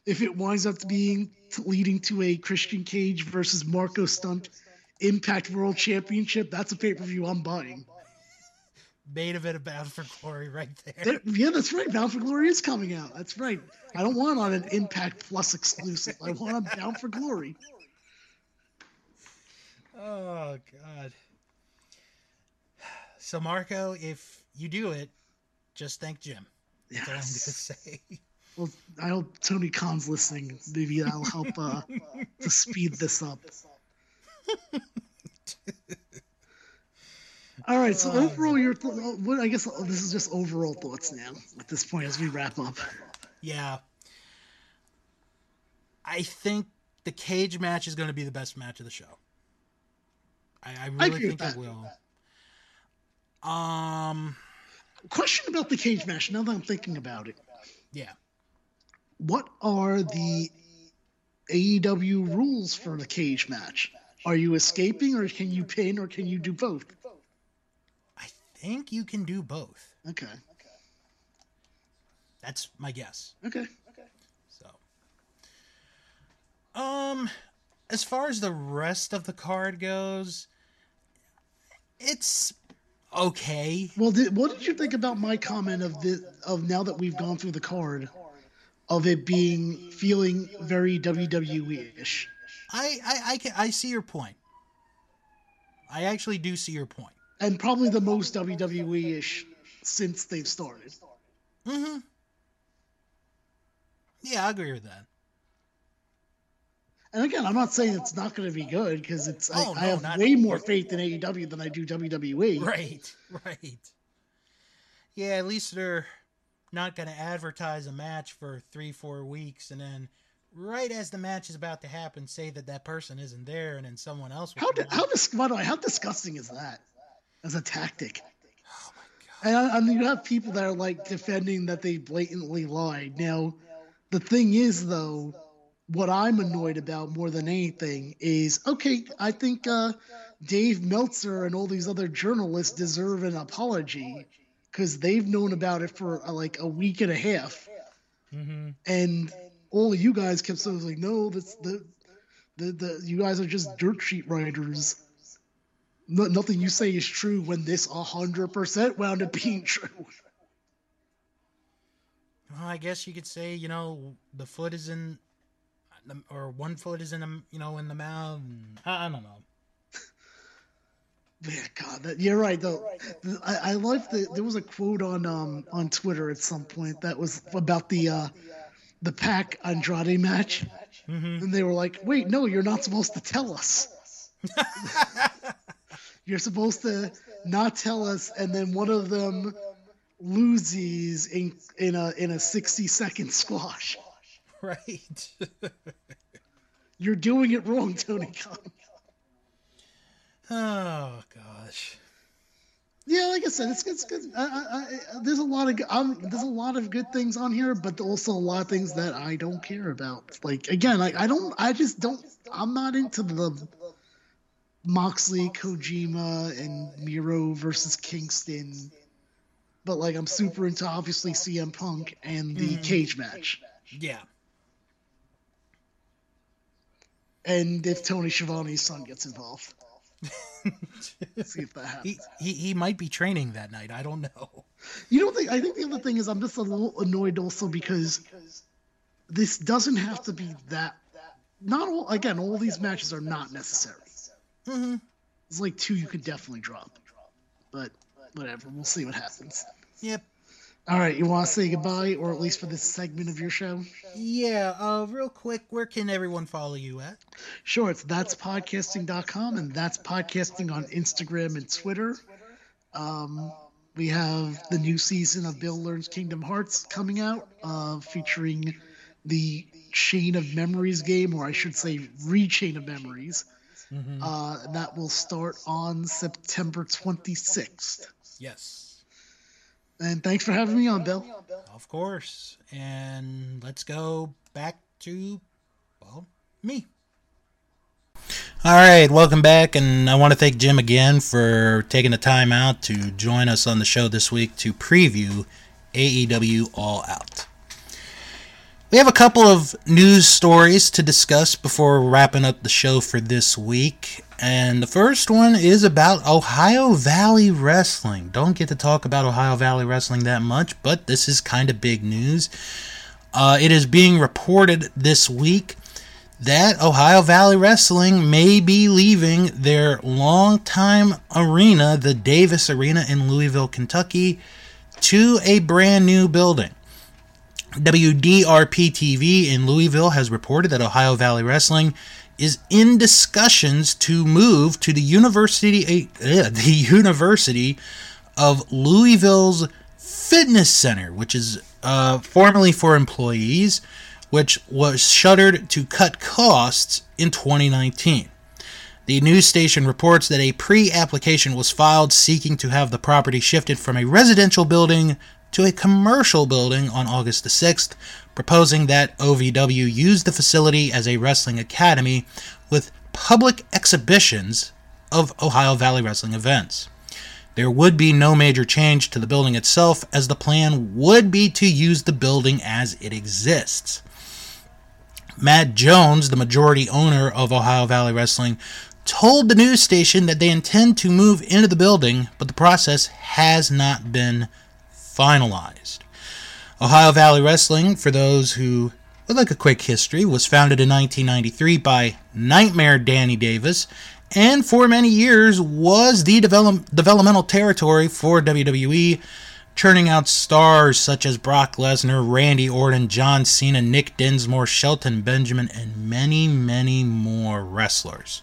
If it winds up being leading to a Christian Cage versus Marco Stunt Impact World Championship, that's a pay-per-view I'm buying. Made of it a Bound for Glory right there. Yeah, that's right. Bound for Glory is coming out. That's right. I don't want on an Impact Plus exclusive. I want on Bound for Glory. Oh, God. So, Marco, if you do it, just thank Jim. That's yes. all I'm going to say. Well, I hope Tony Khan's listening. Maybe that'll help uh, to speed this up. All right, so uh, overall, your th- what? I guess this is just overall thoughts now at this point as we wrap up. Yeah. I think the cage match is going to be the best match of the show. I, I really I think it will. Um, Question about the cage match now that I'm thinking about it. Yeah. What are the A E W rules for the cage match? Are you escaping, or can you pin, or can you do both? I think you can do both. Okay. That's my guess. Okay. Okay. So, um, as far as the rest of the card goes, it's okay. Well, did, what did you think about my comment of the of now that we've gone through the card, of it being feeling very W W E-ish? I I I, can, I see your point. I actually do see your point. And probably the most W W E-ish since they've started. Mm-hmm. Yeah, I agree with that. And again, I'm not saying it's not going to be good, because it's oh, I, no, I have way more faith in A E W than I do W W E. Right, right. Yeah, at least they're not going to advertise a match for three, four weeks, and then right as the match is about to happen, say that that person isn't there, and then someone else will come How dis- Why do I, how disgusting is that? As a tactic. Oh my God. And, and you have people that are like defending that they blatantly lied. Now, the thing is, though, what I'm annoyed about more than anything is, okay, I think uh, Dave Meltzer and all these other journalists deserve an apology because they've known about it for uh, like a week and a half. Mm-hmm. And all of you guys kept saying, like, no, that's the, the, the, you guys are just dirt sheet writers. No, nothing you say is true when this one hundred percent wound up being true. Well, I guess you could say, you know, the foot is in, the, or one foot is in, the, you know, in the mouth. And, I, I don't know. Yeah, God, that, you're right, though. I, I like that there was a quote on um on Twitter at some point that was about the, uh, the Pac Andrade match. Mm-hmm. And they were like, wait, no, you're not supposed to tell us. You're supposed to not tell us, and then one of them loses in in a in a sixty second squash. Right. You're doing it wrong, Tony Khan. Oh gosh. Yeah, like I said, it's it's good. I, I, I, there's a lot of um, there's a lot of good things on here, but also a lot of things that I don't care about. Like again, I I don't I just don't I'm not into the Moxley, Kojima, and Miro versus Kingston, but like I'm super into obviously C M Punk and the mm. cage match. Yeah. And if Tony Schiavone's son gets involved. See if that happens. He, he, he might be training that night. I don't know. You don't think? I think the other thing is I'm just a little annoyed also because this doesn't have to be that. Not all, again, all these matches are not necessary. Mm-hmm. There's like two you could definitely drop. But whatever. We'll see what happens. Yep. All right, you want to say goodbye, or at least for this segment of your show? Yeah, uh, real quick, where can everyone follow you at? Sure, it's that's podcasting dot com, and that's podcasting on Instagram and Twitter. Um, we have the new season of Bill Learns Kingdom Hearts coming out, uh, featuring the Chain of Memories game, or I should say Re-Chain of Memories. Mm-hmm. Uh, and that will start on September twenty-sixth. Yes. And thanks for having me on, Bill. Of course. And let's go back to, well, me. All right, welcome back. And I want to thank Jim again for taking the time out to join us on the show this week to preview A E W All Out. We have a couple of news stories to discuss before wrapping up the show for this week. And the first one is about Ohio Valley Wrestling. Don't get to talk about Ohio Valley Wrestling that much, but this is kind of big news. Uh, it is being reported this week that Ohio Valley Wrestling may be leaving their longtime arena, the Davis Arena in Louisville, Kentucky, to a brand new building. W D R P T V in Louisville has reported that Ohio Valley Wrestling is in discussions to move to the University, uh, the University of Louisville's Fitness Center, which is uh, formerly for employees, which was shuttered to cut costs in twenty nineteen. The news station reports that a pre-application was filed seeking to have the property shifted from a residential building to a commercial building on August the sixth, proposing that O V W use the facility as a wrestling academy with public exhibitions of Ohio Valley Wrestling events. There would be no major change to the building itself, as the plan would be to use the building as it exists. Matt Jones, the majority owner of Ohio Valley Wrestling, told the news station that they intend to move into the building, but the process has not been finalized. Ohio Valley Wrestling, for those who would like a quick history, was founded in nineteen ninety-three by Nightmare Danny Davis, and for many years was the develop- developmental territory for W W E, churning out stars such as Brock Lesnar, Randy Orton, John Cena, Nick Dinsmore, Shelton Benjamin, and many, many more wrestlers.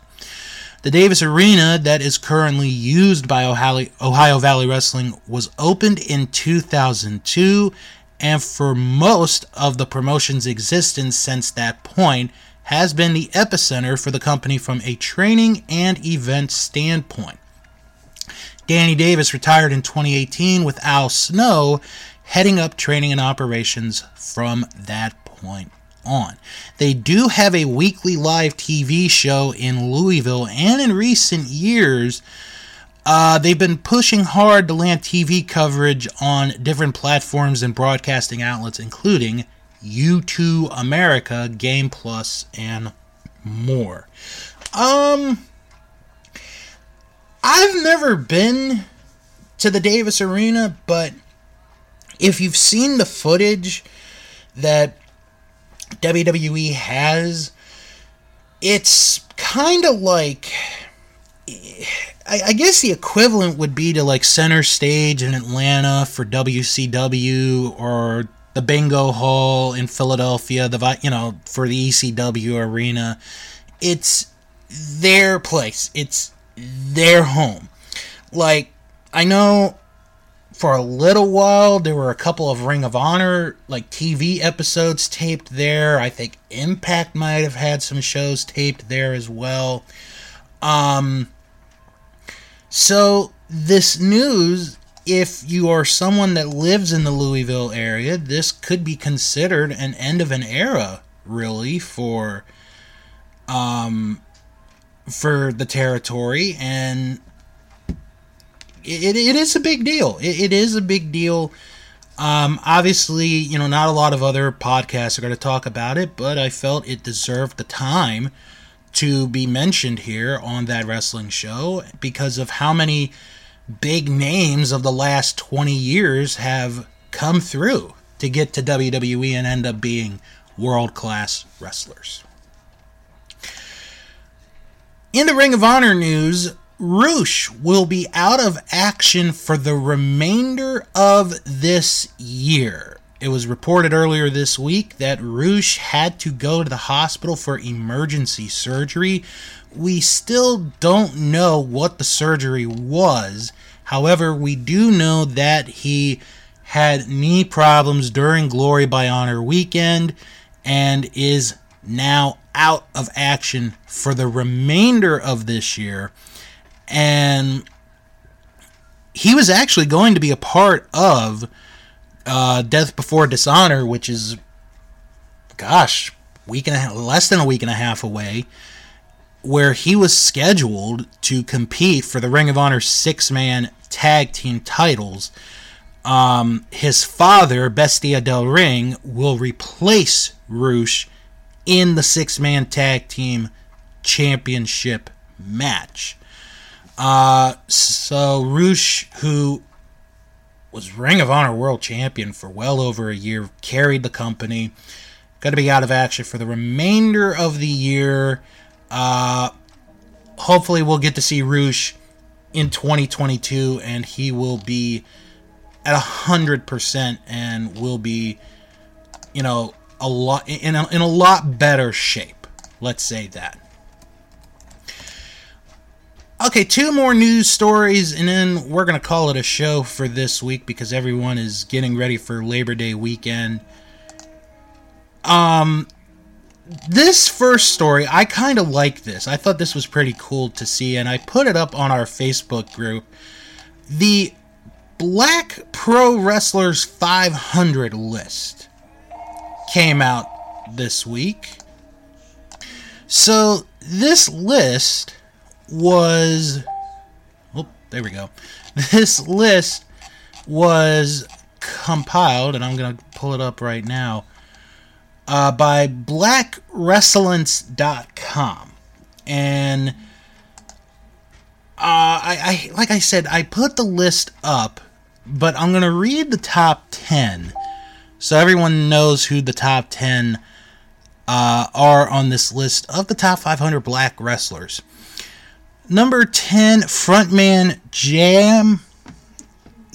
The Davis Arena that is currently used by Ohio Valley Wrestling was opened in two thousand two, and for most of the promotion's existence since that point has been the epicenter for the company from a training and event standpoint. Danny Davis retired in twenty eighteen with Al Snow heading up training and operations from that point on. They do have a weekly live T V show in Louisville, and in recent years, uh, they've been pushing hard to land T V coverage on different platforms and broadcasting outlets, including U two America, Game Plus, and more. Um, I've never been to the Davis Arena, but if you've seen the footage that W W E has, it's kind of like, I, I guess the equivalent would be to like Center Stage in Atlanta for W C W, or the Bingo Hall in Philadelphia, the you know for the E C W arena. It's their place. It's their home. Like, I know for a little while, there were a couple of Ring of Honor, like, T V episodes taped there. I think Impact might have had some shows taped there as well. Um, so, this news, if you are someone that lives in the Louisville area, this could be considered an end of an era, really, for, um, for the territory, and It, it is a big deal. It, it is a big deal. Um, obviously, you know, not a lot of other podcasts are going to talk about it, but I felt it deserved the time to be mentioned here on That Wrestling Show because of how many big names of the last twenty years have come through to get to W W E and end up being world-class wrestlers. In the Ring of Honor news, Roosh will be out of action for the remainder of this year. It was reported earlier this week that Roosh had to go to the hospital for emergency surgery. We still don't know what the surgery was. However, we do know that he had knee problems during Glory by Honor weekend and is now out of action for the remainder of this year. And he was actually going to be a part of Uh, Death Before Dishonor, which is, gosh, week and a half, less than a week and a half away, where he was scheduled to compete for the Ring of Honor six-man tag team titles. Um, his father, Bestia del Ring, will replace Roosh in the six-man tag team championship match. Uh, so Roosh, who was Ring of Honor World Champion for well over a year, carried the company, going to be out of action for the remainder of the year. Uh, hopefully we'll get to see Roosh in twenty twenty-two, and he will be at one hundred percent and will be, you know, a lot in a, in a lot better shape. Let's say that. Okay, two more news stories, and then we're going to call it a show for this week because everyone is getting ready for Labor Day weekend. Um, this first story, I kind of like this. I thought this was pretty cool to see, and I put it up on our Facebook group. The Black Pro Wrestlers five hundred list came out this week. So, this list was, oh, there we go. This list was compiled, and I'm going to pull it up right now, uh, by black wrestlance dot com. And, uh, I, I, like I said, I put the list up, but I'm going to read the top ten so everyone knows who the top ten uh, are on this list of the top five hundred black wrestlers. Number ten, Frontman Jam.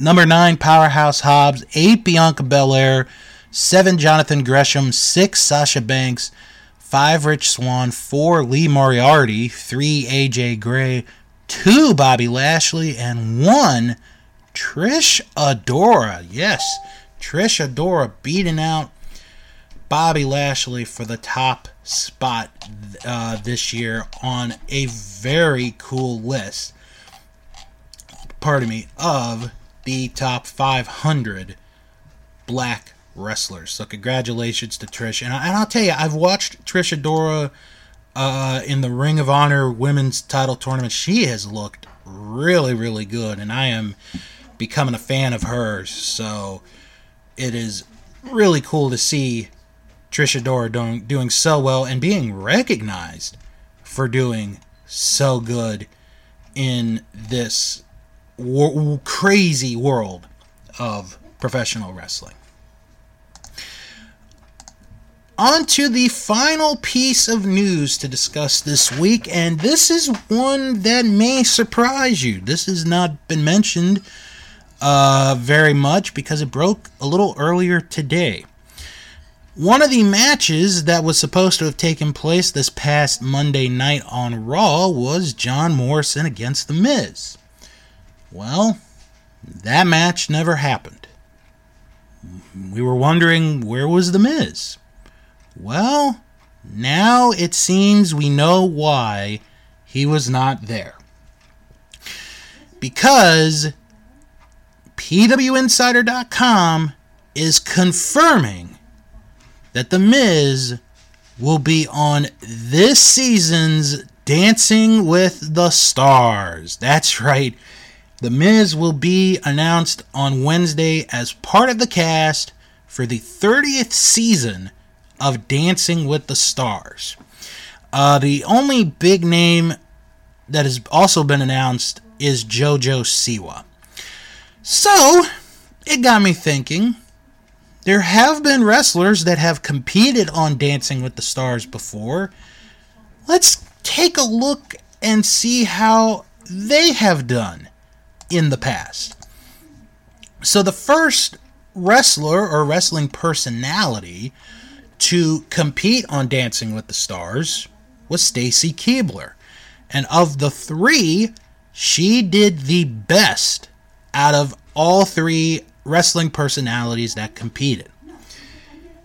Number nine, Powerhouse Hobbs. eight, Bianca Belair. seven, Jonathan Gresham. six, Sasha Banks. five, Rich Swann. four, Lee Moriarty. three, A J Gray. two, Bobby Lashley. And one, Trish Adora. Yes, Trish Adora beating out Bobby Lashley for the top spot uh, this year on a very cool list, pardon me, of the top five hundred black wrestlers. So congratulations to Trish. And, I, and I'll tell you, I've watched Trish Adora uh, in the Ring of Honor Women's Title Tournament. She has looked really, really good, and I am becoming a fan of hers. So it is really cool to see Trish Adora doing, doing so well and being recognized for doing so good in this war- crazy world of professional wrestling. On to the final piece of news to discuss this week, and this is one that may surprise you. This has not been mentioned uh, very much because it broke a little earlier today. One of the matches that was supposed to have taken place this past Monday night on Raw was John Morrison against The Miz. Well, that match never happened. We were wondering, where was The Miz? Well, now it seems we know why he was not there. Because P W Insider dot com is confirming that The Miz will be on this season's Dancing with the Stars. That's right. The Miz will be announced on Wednesday as part of the cast for the thirtieth season of Dancing with the Stars. Uh, the only big name that has also been announced is JoJo Siwa. So, it got me thinking, there have been wrestlers that have competed on Dancing with the Stars before. Let's take a look and see how they have done in the past. So the first wrestler or wrestling personality to compete on Dancing with the Stars was Stacy Keibler. And of the three, she did the best out of all three wrestling personalities that competed.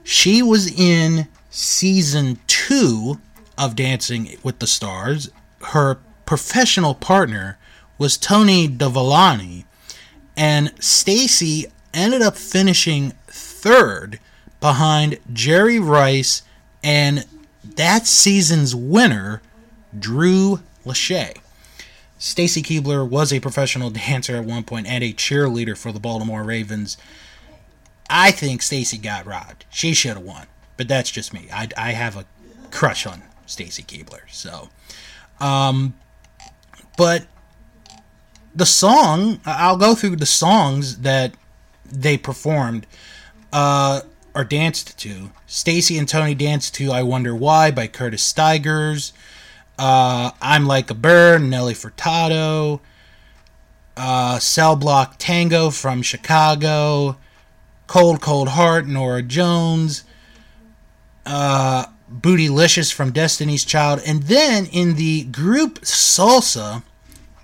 She was in season two of Dancing with the Stars. Her professional partner was Tony Dovolani, and Stacy ended up finishing third behind Jerry Rice and that season's winner, Drew Lachey. Stacy Keibler was a professional dancer at one point and a cheerleader for the Baltimore Ravens. I think Stacy got robbed. She should have won, but that's just me. I, I have a crush on Stacy Keibler, so. Um, but the song, I'll go through the songs that they performed uh, or danced to. Stacy and Tony danced to I Wonder Why by Curtis Stigers. Uh, I'm Like a Bird, Nelly Furtado, uh, Cell Block Tango from Chicago, Cold Cold Heart, Nora Jones, uh, Bootylicious from Destiny's Child, and then in the group Salsa,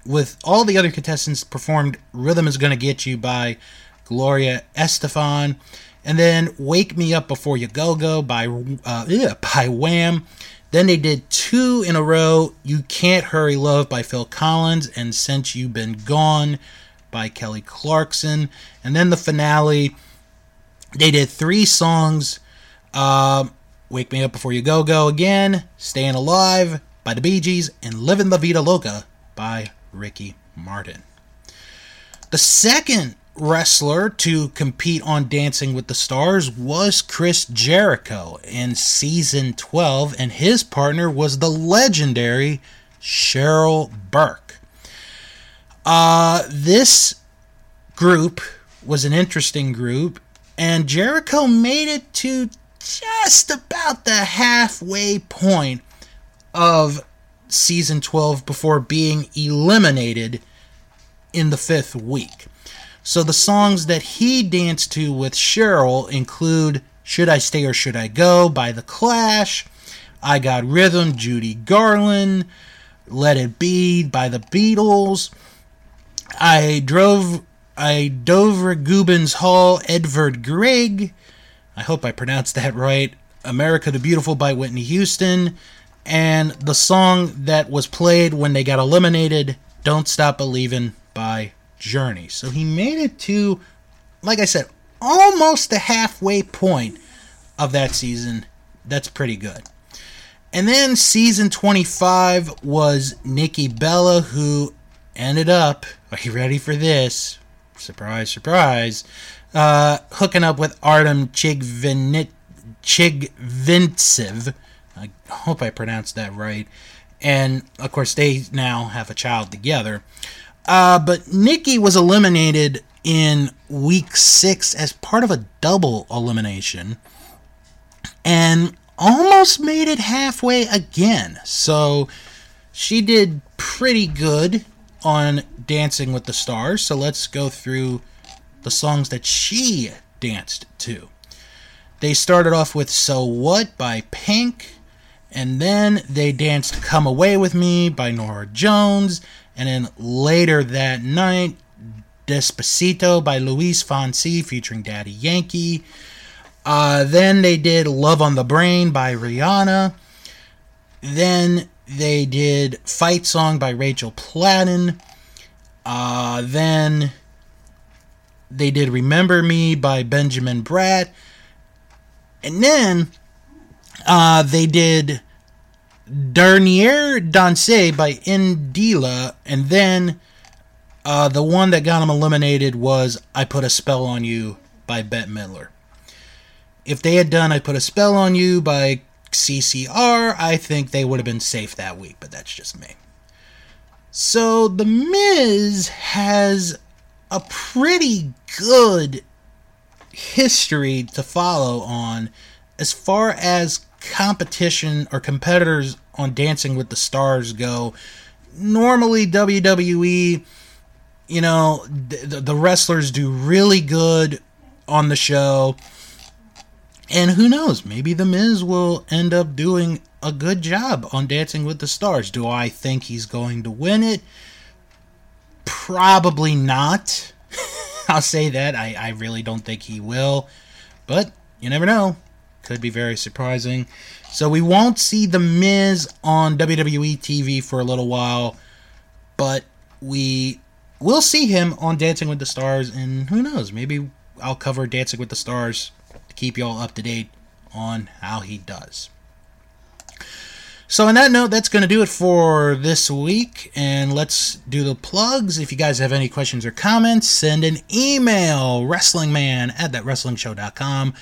with all the other contestants performed Rhythm Is Gonna Get You by Gloria Estefan, and then Wake Me Up Before You Go Go by, uh, yeah, by Wham. Then they did two in a row, You Can't Hurry Love by Phil Collins and Since You've Been Gone by Kelly Clarkson. And then the finale, they did three songs, uh, Wake Me Up Before You Go Go again, Staying Alive by the Bee Gees, and Livin' La Vida Loca by Ricky Martin. The second wrestler to compete on Dancing with the Stars was Chris Jericho in season twelve, and his partner was the legendary Cheryl Burke. Uh, this group was an interesting group, and Jericho made it to just about the halfway point of season twelve before being eliminated in the fifth week. So the songs that he danced to with Cheryl include Should I Stay or Should I Go by The Clash, I Got Rhythm, Judy Garland, Let It Be by The Beatles, I Drove, I Dover Gubbins Hall, Edvard Grieg, I hope I pronounced that right, America the Beautiful by Whitney Houston, and the song that was played when they got eliminated, Don't Stop Believin' by Journey. So he made it to, like I said, almost the halfway point of that season. That's pretty good. And then season twenty-five was Nikki Bella, who ended up, are you ready for this? Surprise, surprise. Uh, hooking up with Artem Chigvinit, Chigvintsev. I hope I pronounced that right. And, of course, they now have a child together. Uh, but Nikki was eliminated in week six as part of a double elimination and almost made it halfway again. So she did pretty good on Dancing with the Stars. So let's go through the songs that she danced to. They started off with So What by Pink, and then they danced Come Away With Me by Nora Jones. And then later that night, Despacito by Luis Fonsi featuring Daddy Yankee. Uh, then they did Love on the Brain by Rihanna. Then they did Fight Song by Rachel Platten. Uh, then they did Remember Me by Benjamin Bratt. And then uh, they did Dernier Danse by Indila, and then uh, the one that got him eliminated was I Put a Spell on You by Bette Midler. If they had done I Put a Spell on You by C C R, I think they would have been safe that week, but that's just me. So The Miz has a pretty good history to follow on as far as competition or competitors on Dancing with the Stars go. Normally, W W E, you know, the, the wrestlers do really good on the show. And who knows, maybe The Miz will end up doing a good job on Dancing with the Stars. Do I think he's going to win it? Probably not. I'll say that. I, I really don't think he will. But you never know. Could be very surprising. So we won't see The Miz on W W E T V for a little while, but we will see him on Dancing with the Stars, and who knows, maybe I'll cover Dancing with the Stars to keep y'all up to date on how he does. So on that note, that's going to do it for this week, and let's do the plugs. If you guys have any questions or comments, send an email, wrestlingman at that wrestling show dot com.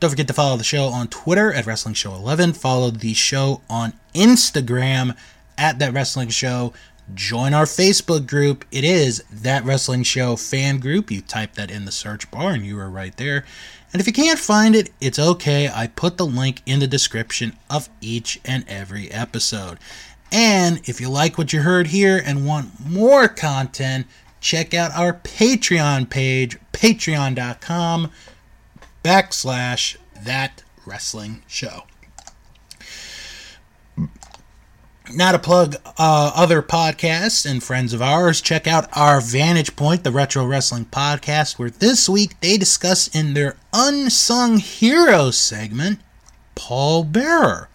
Don't forget to follow the show on Twitter at Wrestling Show eleven. Follow the show on Instagram at That Wrestling Show. Join our Facebook group. It is That Wrestling Show fan group. You type that in the search bar and you are right there. And if you can't find it, it's okay. I put the link in the description of each and every episode. And if you like what you heard here and want more content, check out our Patreon page, patreon dot com. backslash that wrestling show. Now to plug uh, other podcasts and friends of ours, check out our Vantage Point, the Retro Wrestling Podcast, where this week they discuss in their Unsung Hero segment, Paul Bearer.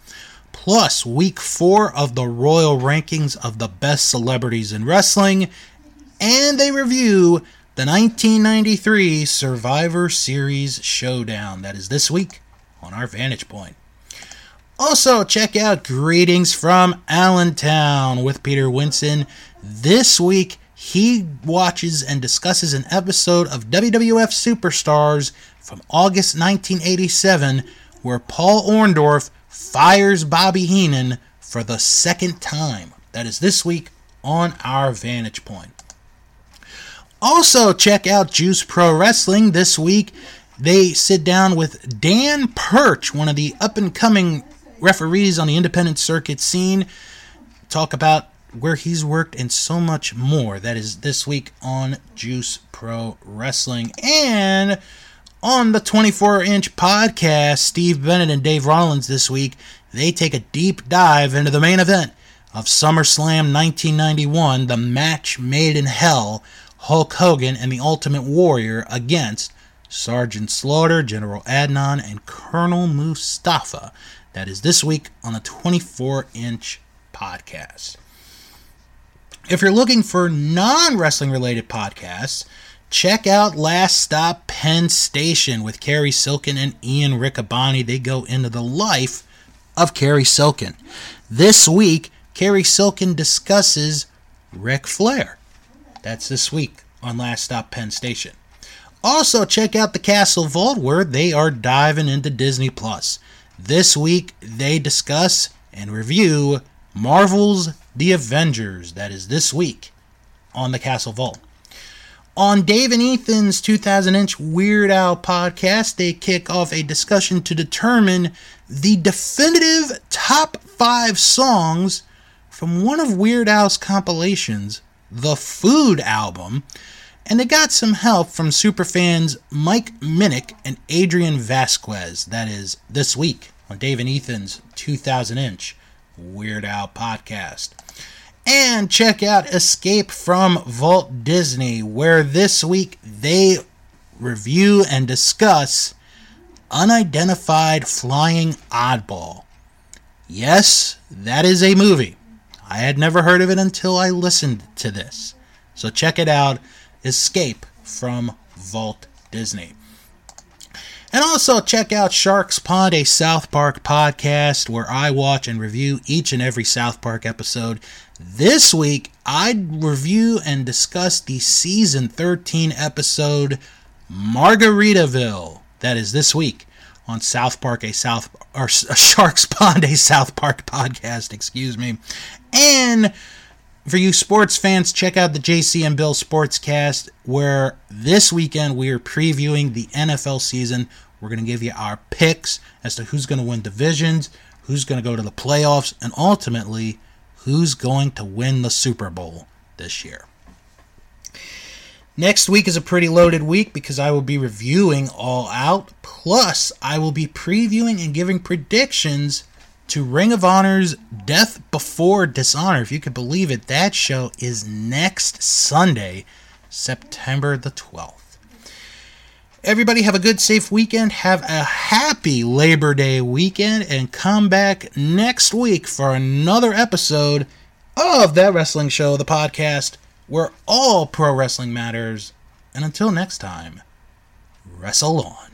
Plus, week four of the Royal Rankings of the Best Celebrities in Wrestling, and they review the nineteen ninety-three Survivor Series Showdown. That is this week on our Vantage Point. Also, check out Greetings from Allentown with Peter Winson. This week, he watches and discusses an episode of W W F Superstars from August nineteen eighty-seven, where Paul Orndorff fires Bobby Heenan for the second time. That is this week on our Vantage Point. Also, check out Juice Pro Wrestling. This week, they sit down with Dan Perch, one of the up-and-coming referees on the independent circuit scene, talk about where he's worked and so much more. That is this week on Juice Pro Wrestling. And on the twenty-four inch podcast, Steve Bennett and Dave Rollins this week, they take a deep dive into the main event of SummerSlam nineteen ninety-one, the match made in hell, Hulk Hogan and the Ultimate Warrior against Sergeant Slaughter, General Adnan, and Colonel Mustafa. That is this week on the twenty-four inch podcast. If you're looking for non-wrestling related podcasts, check out Last Stop Penn Station with Kerry Silkin and Ian Riccaboni. They go into the life of Kerry Silkin. This week, Kerry Silkin discusses Ric Flair. That's this week on Last Stop Penn Station. Also, check out the Castle Vault, where they are diving into Disney Plus. This week, they discuss and review Marvel's The Avengers. That is this week on the Castle Vault. On Dave and Ethan's two thousand inch Weird Al podcast, they kick off a discussion to determine the definitive top five songs from one of Weird Al's compilations, The Food Album, and they got some help from superfans Mike Minnick and Adrian Vasquez. That is this week on Dave and Ethan's two thousand inch Weird Al podcast. And check out Escape from Walt Disney, where this week they review and discuss Unidentified Flying Oddball. Yes, that is a movie. I had never heard of it until I listened to this. So check it out, Escape from Walt Disney. And also check out Sharks Pond, a South Park podcast where I watch and review each and every South Park episode. This week, I review and discuss the season thirteen episode, Margaritaville. That is this week on South Park, a South or a Sharks Pond, a South Park podcast, excuse me. And for you sports fans, check out the J C and Bill Sportscast, where this weekend we are previewing the N F L season. We're going to give you our picks as to who's going to win divisions, who's going to go to the playoffs, and ultimately, who's going to win the Super Bowl this year. Next week is a pretty loaded week because I will be reviewing All Out, plus I will be previewing and giving predictions to Ring of Honor's Death Before Dishonor. If you could believe it, that show is next Sunday, September the twelfth. Everybody have a good, safe weekend. Have a happy Labor Day weekend, and come back next week for another episode of That Wrestling Show, the podcast where all pro wrestling matters. And until next time, wrestle on.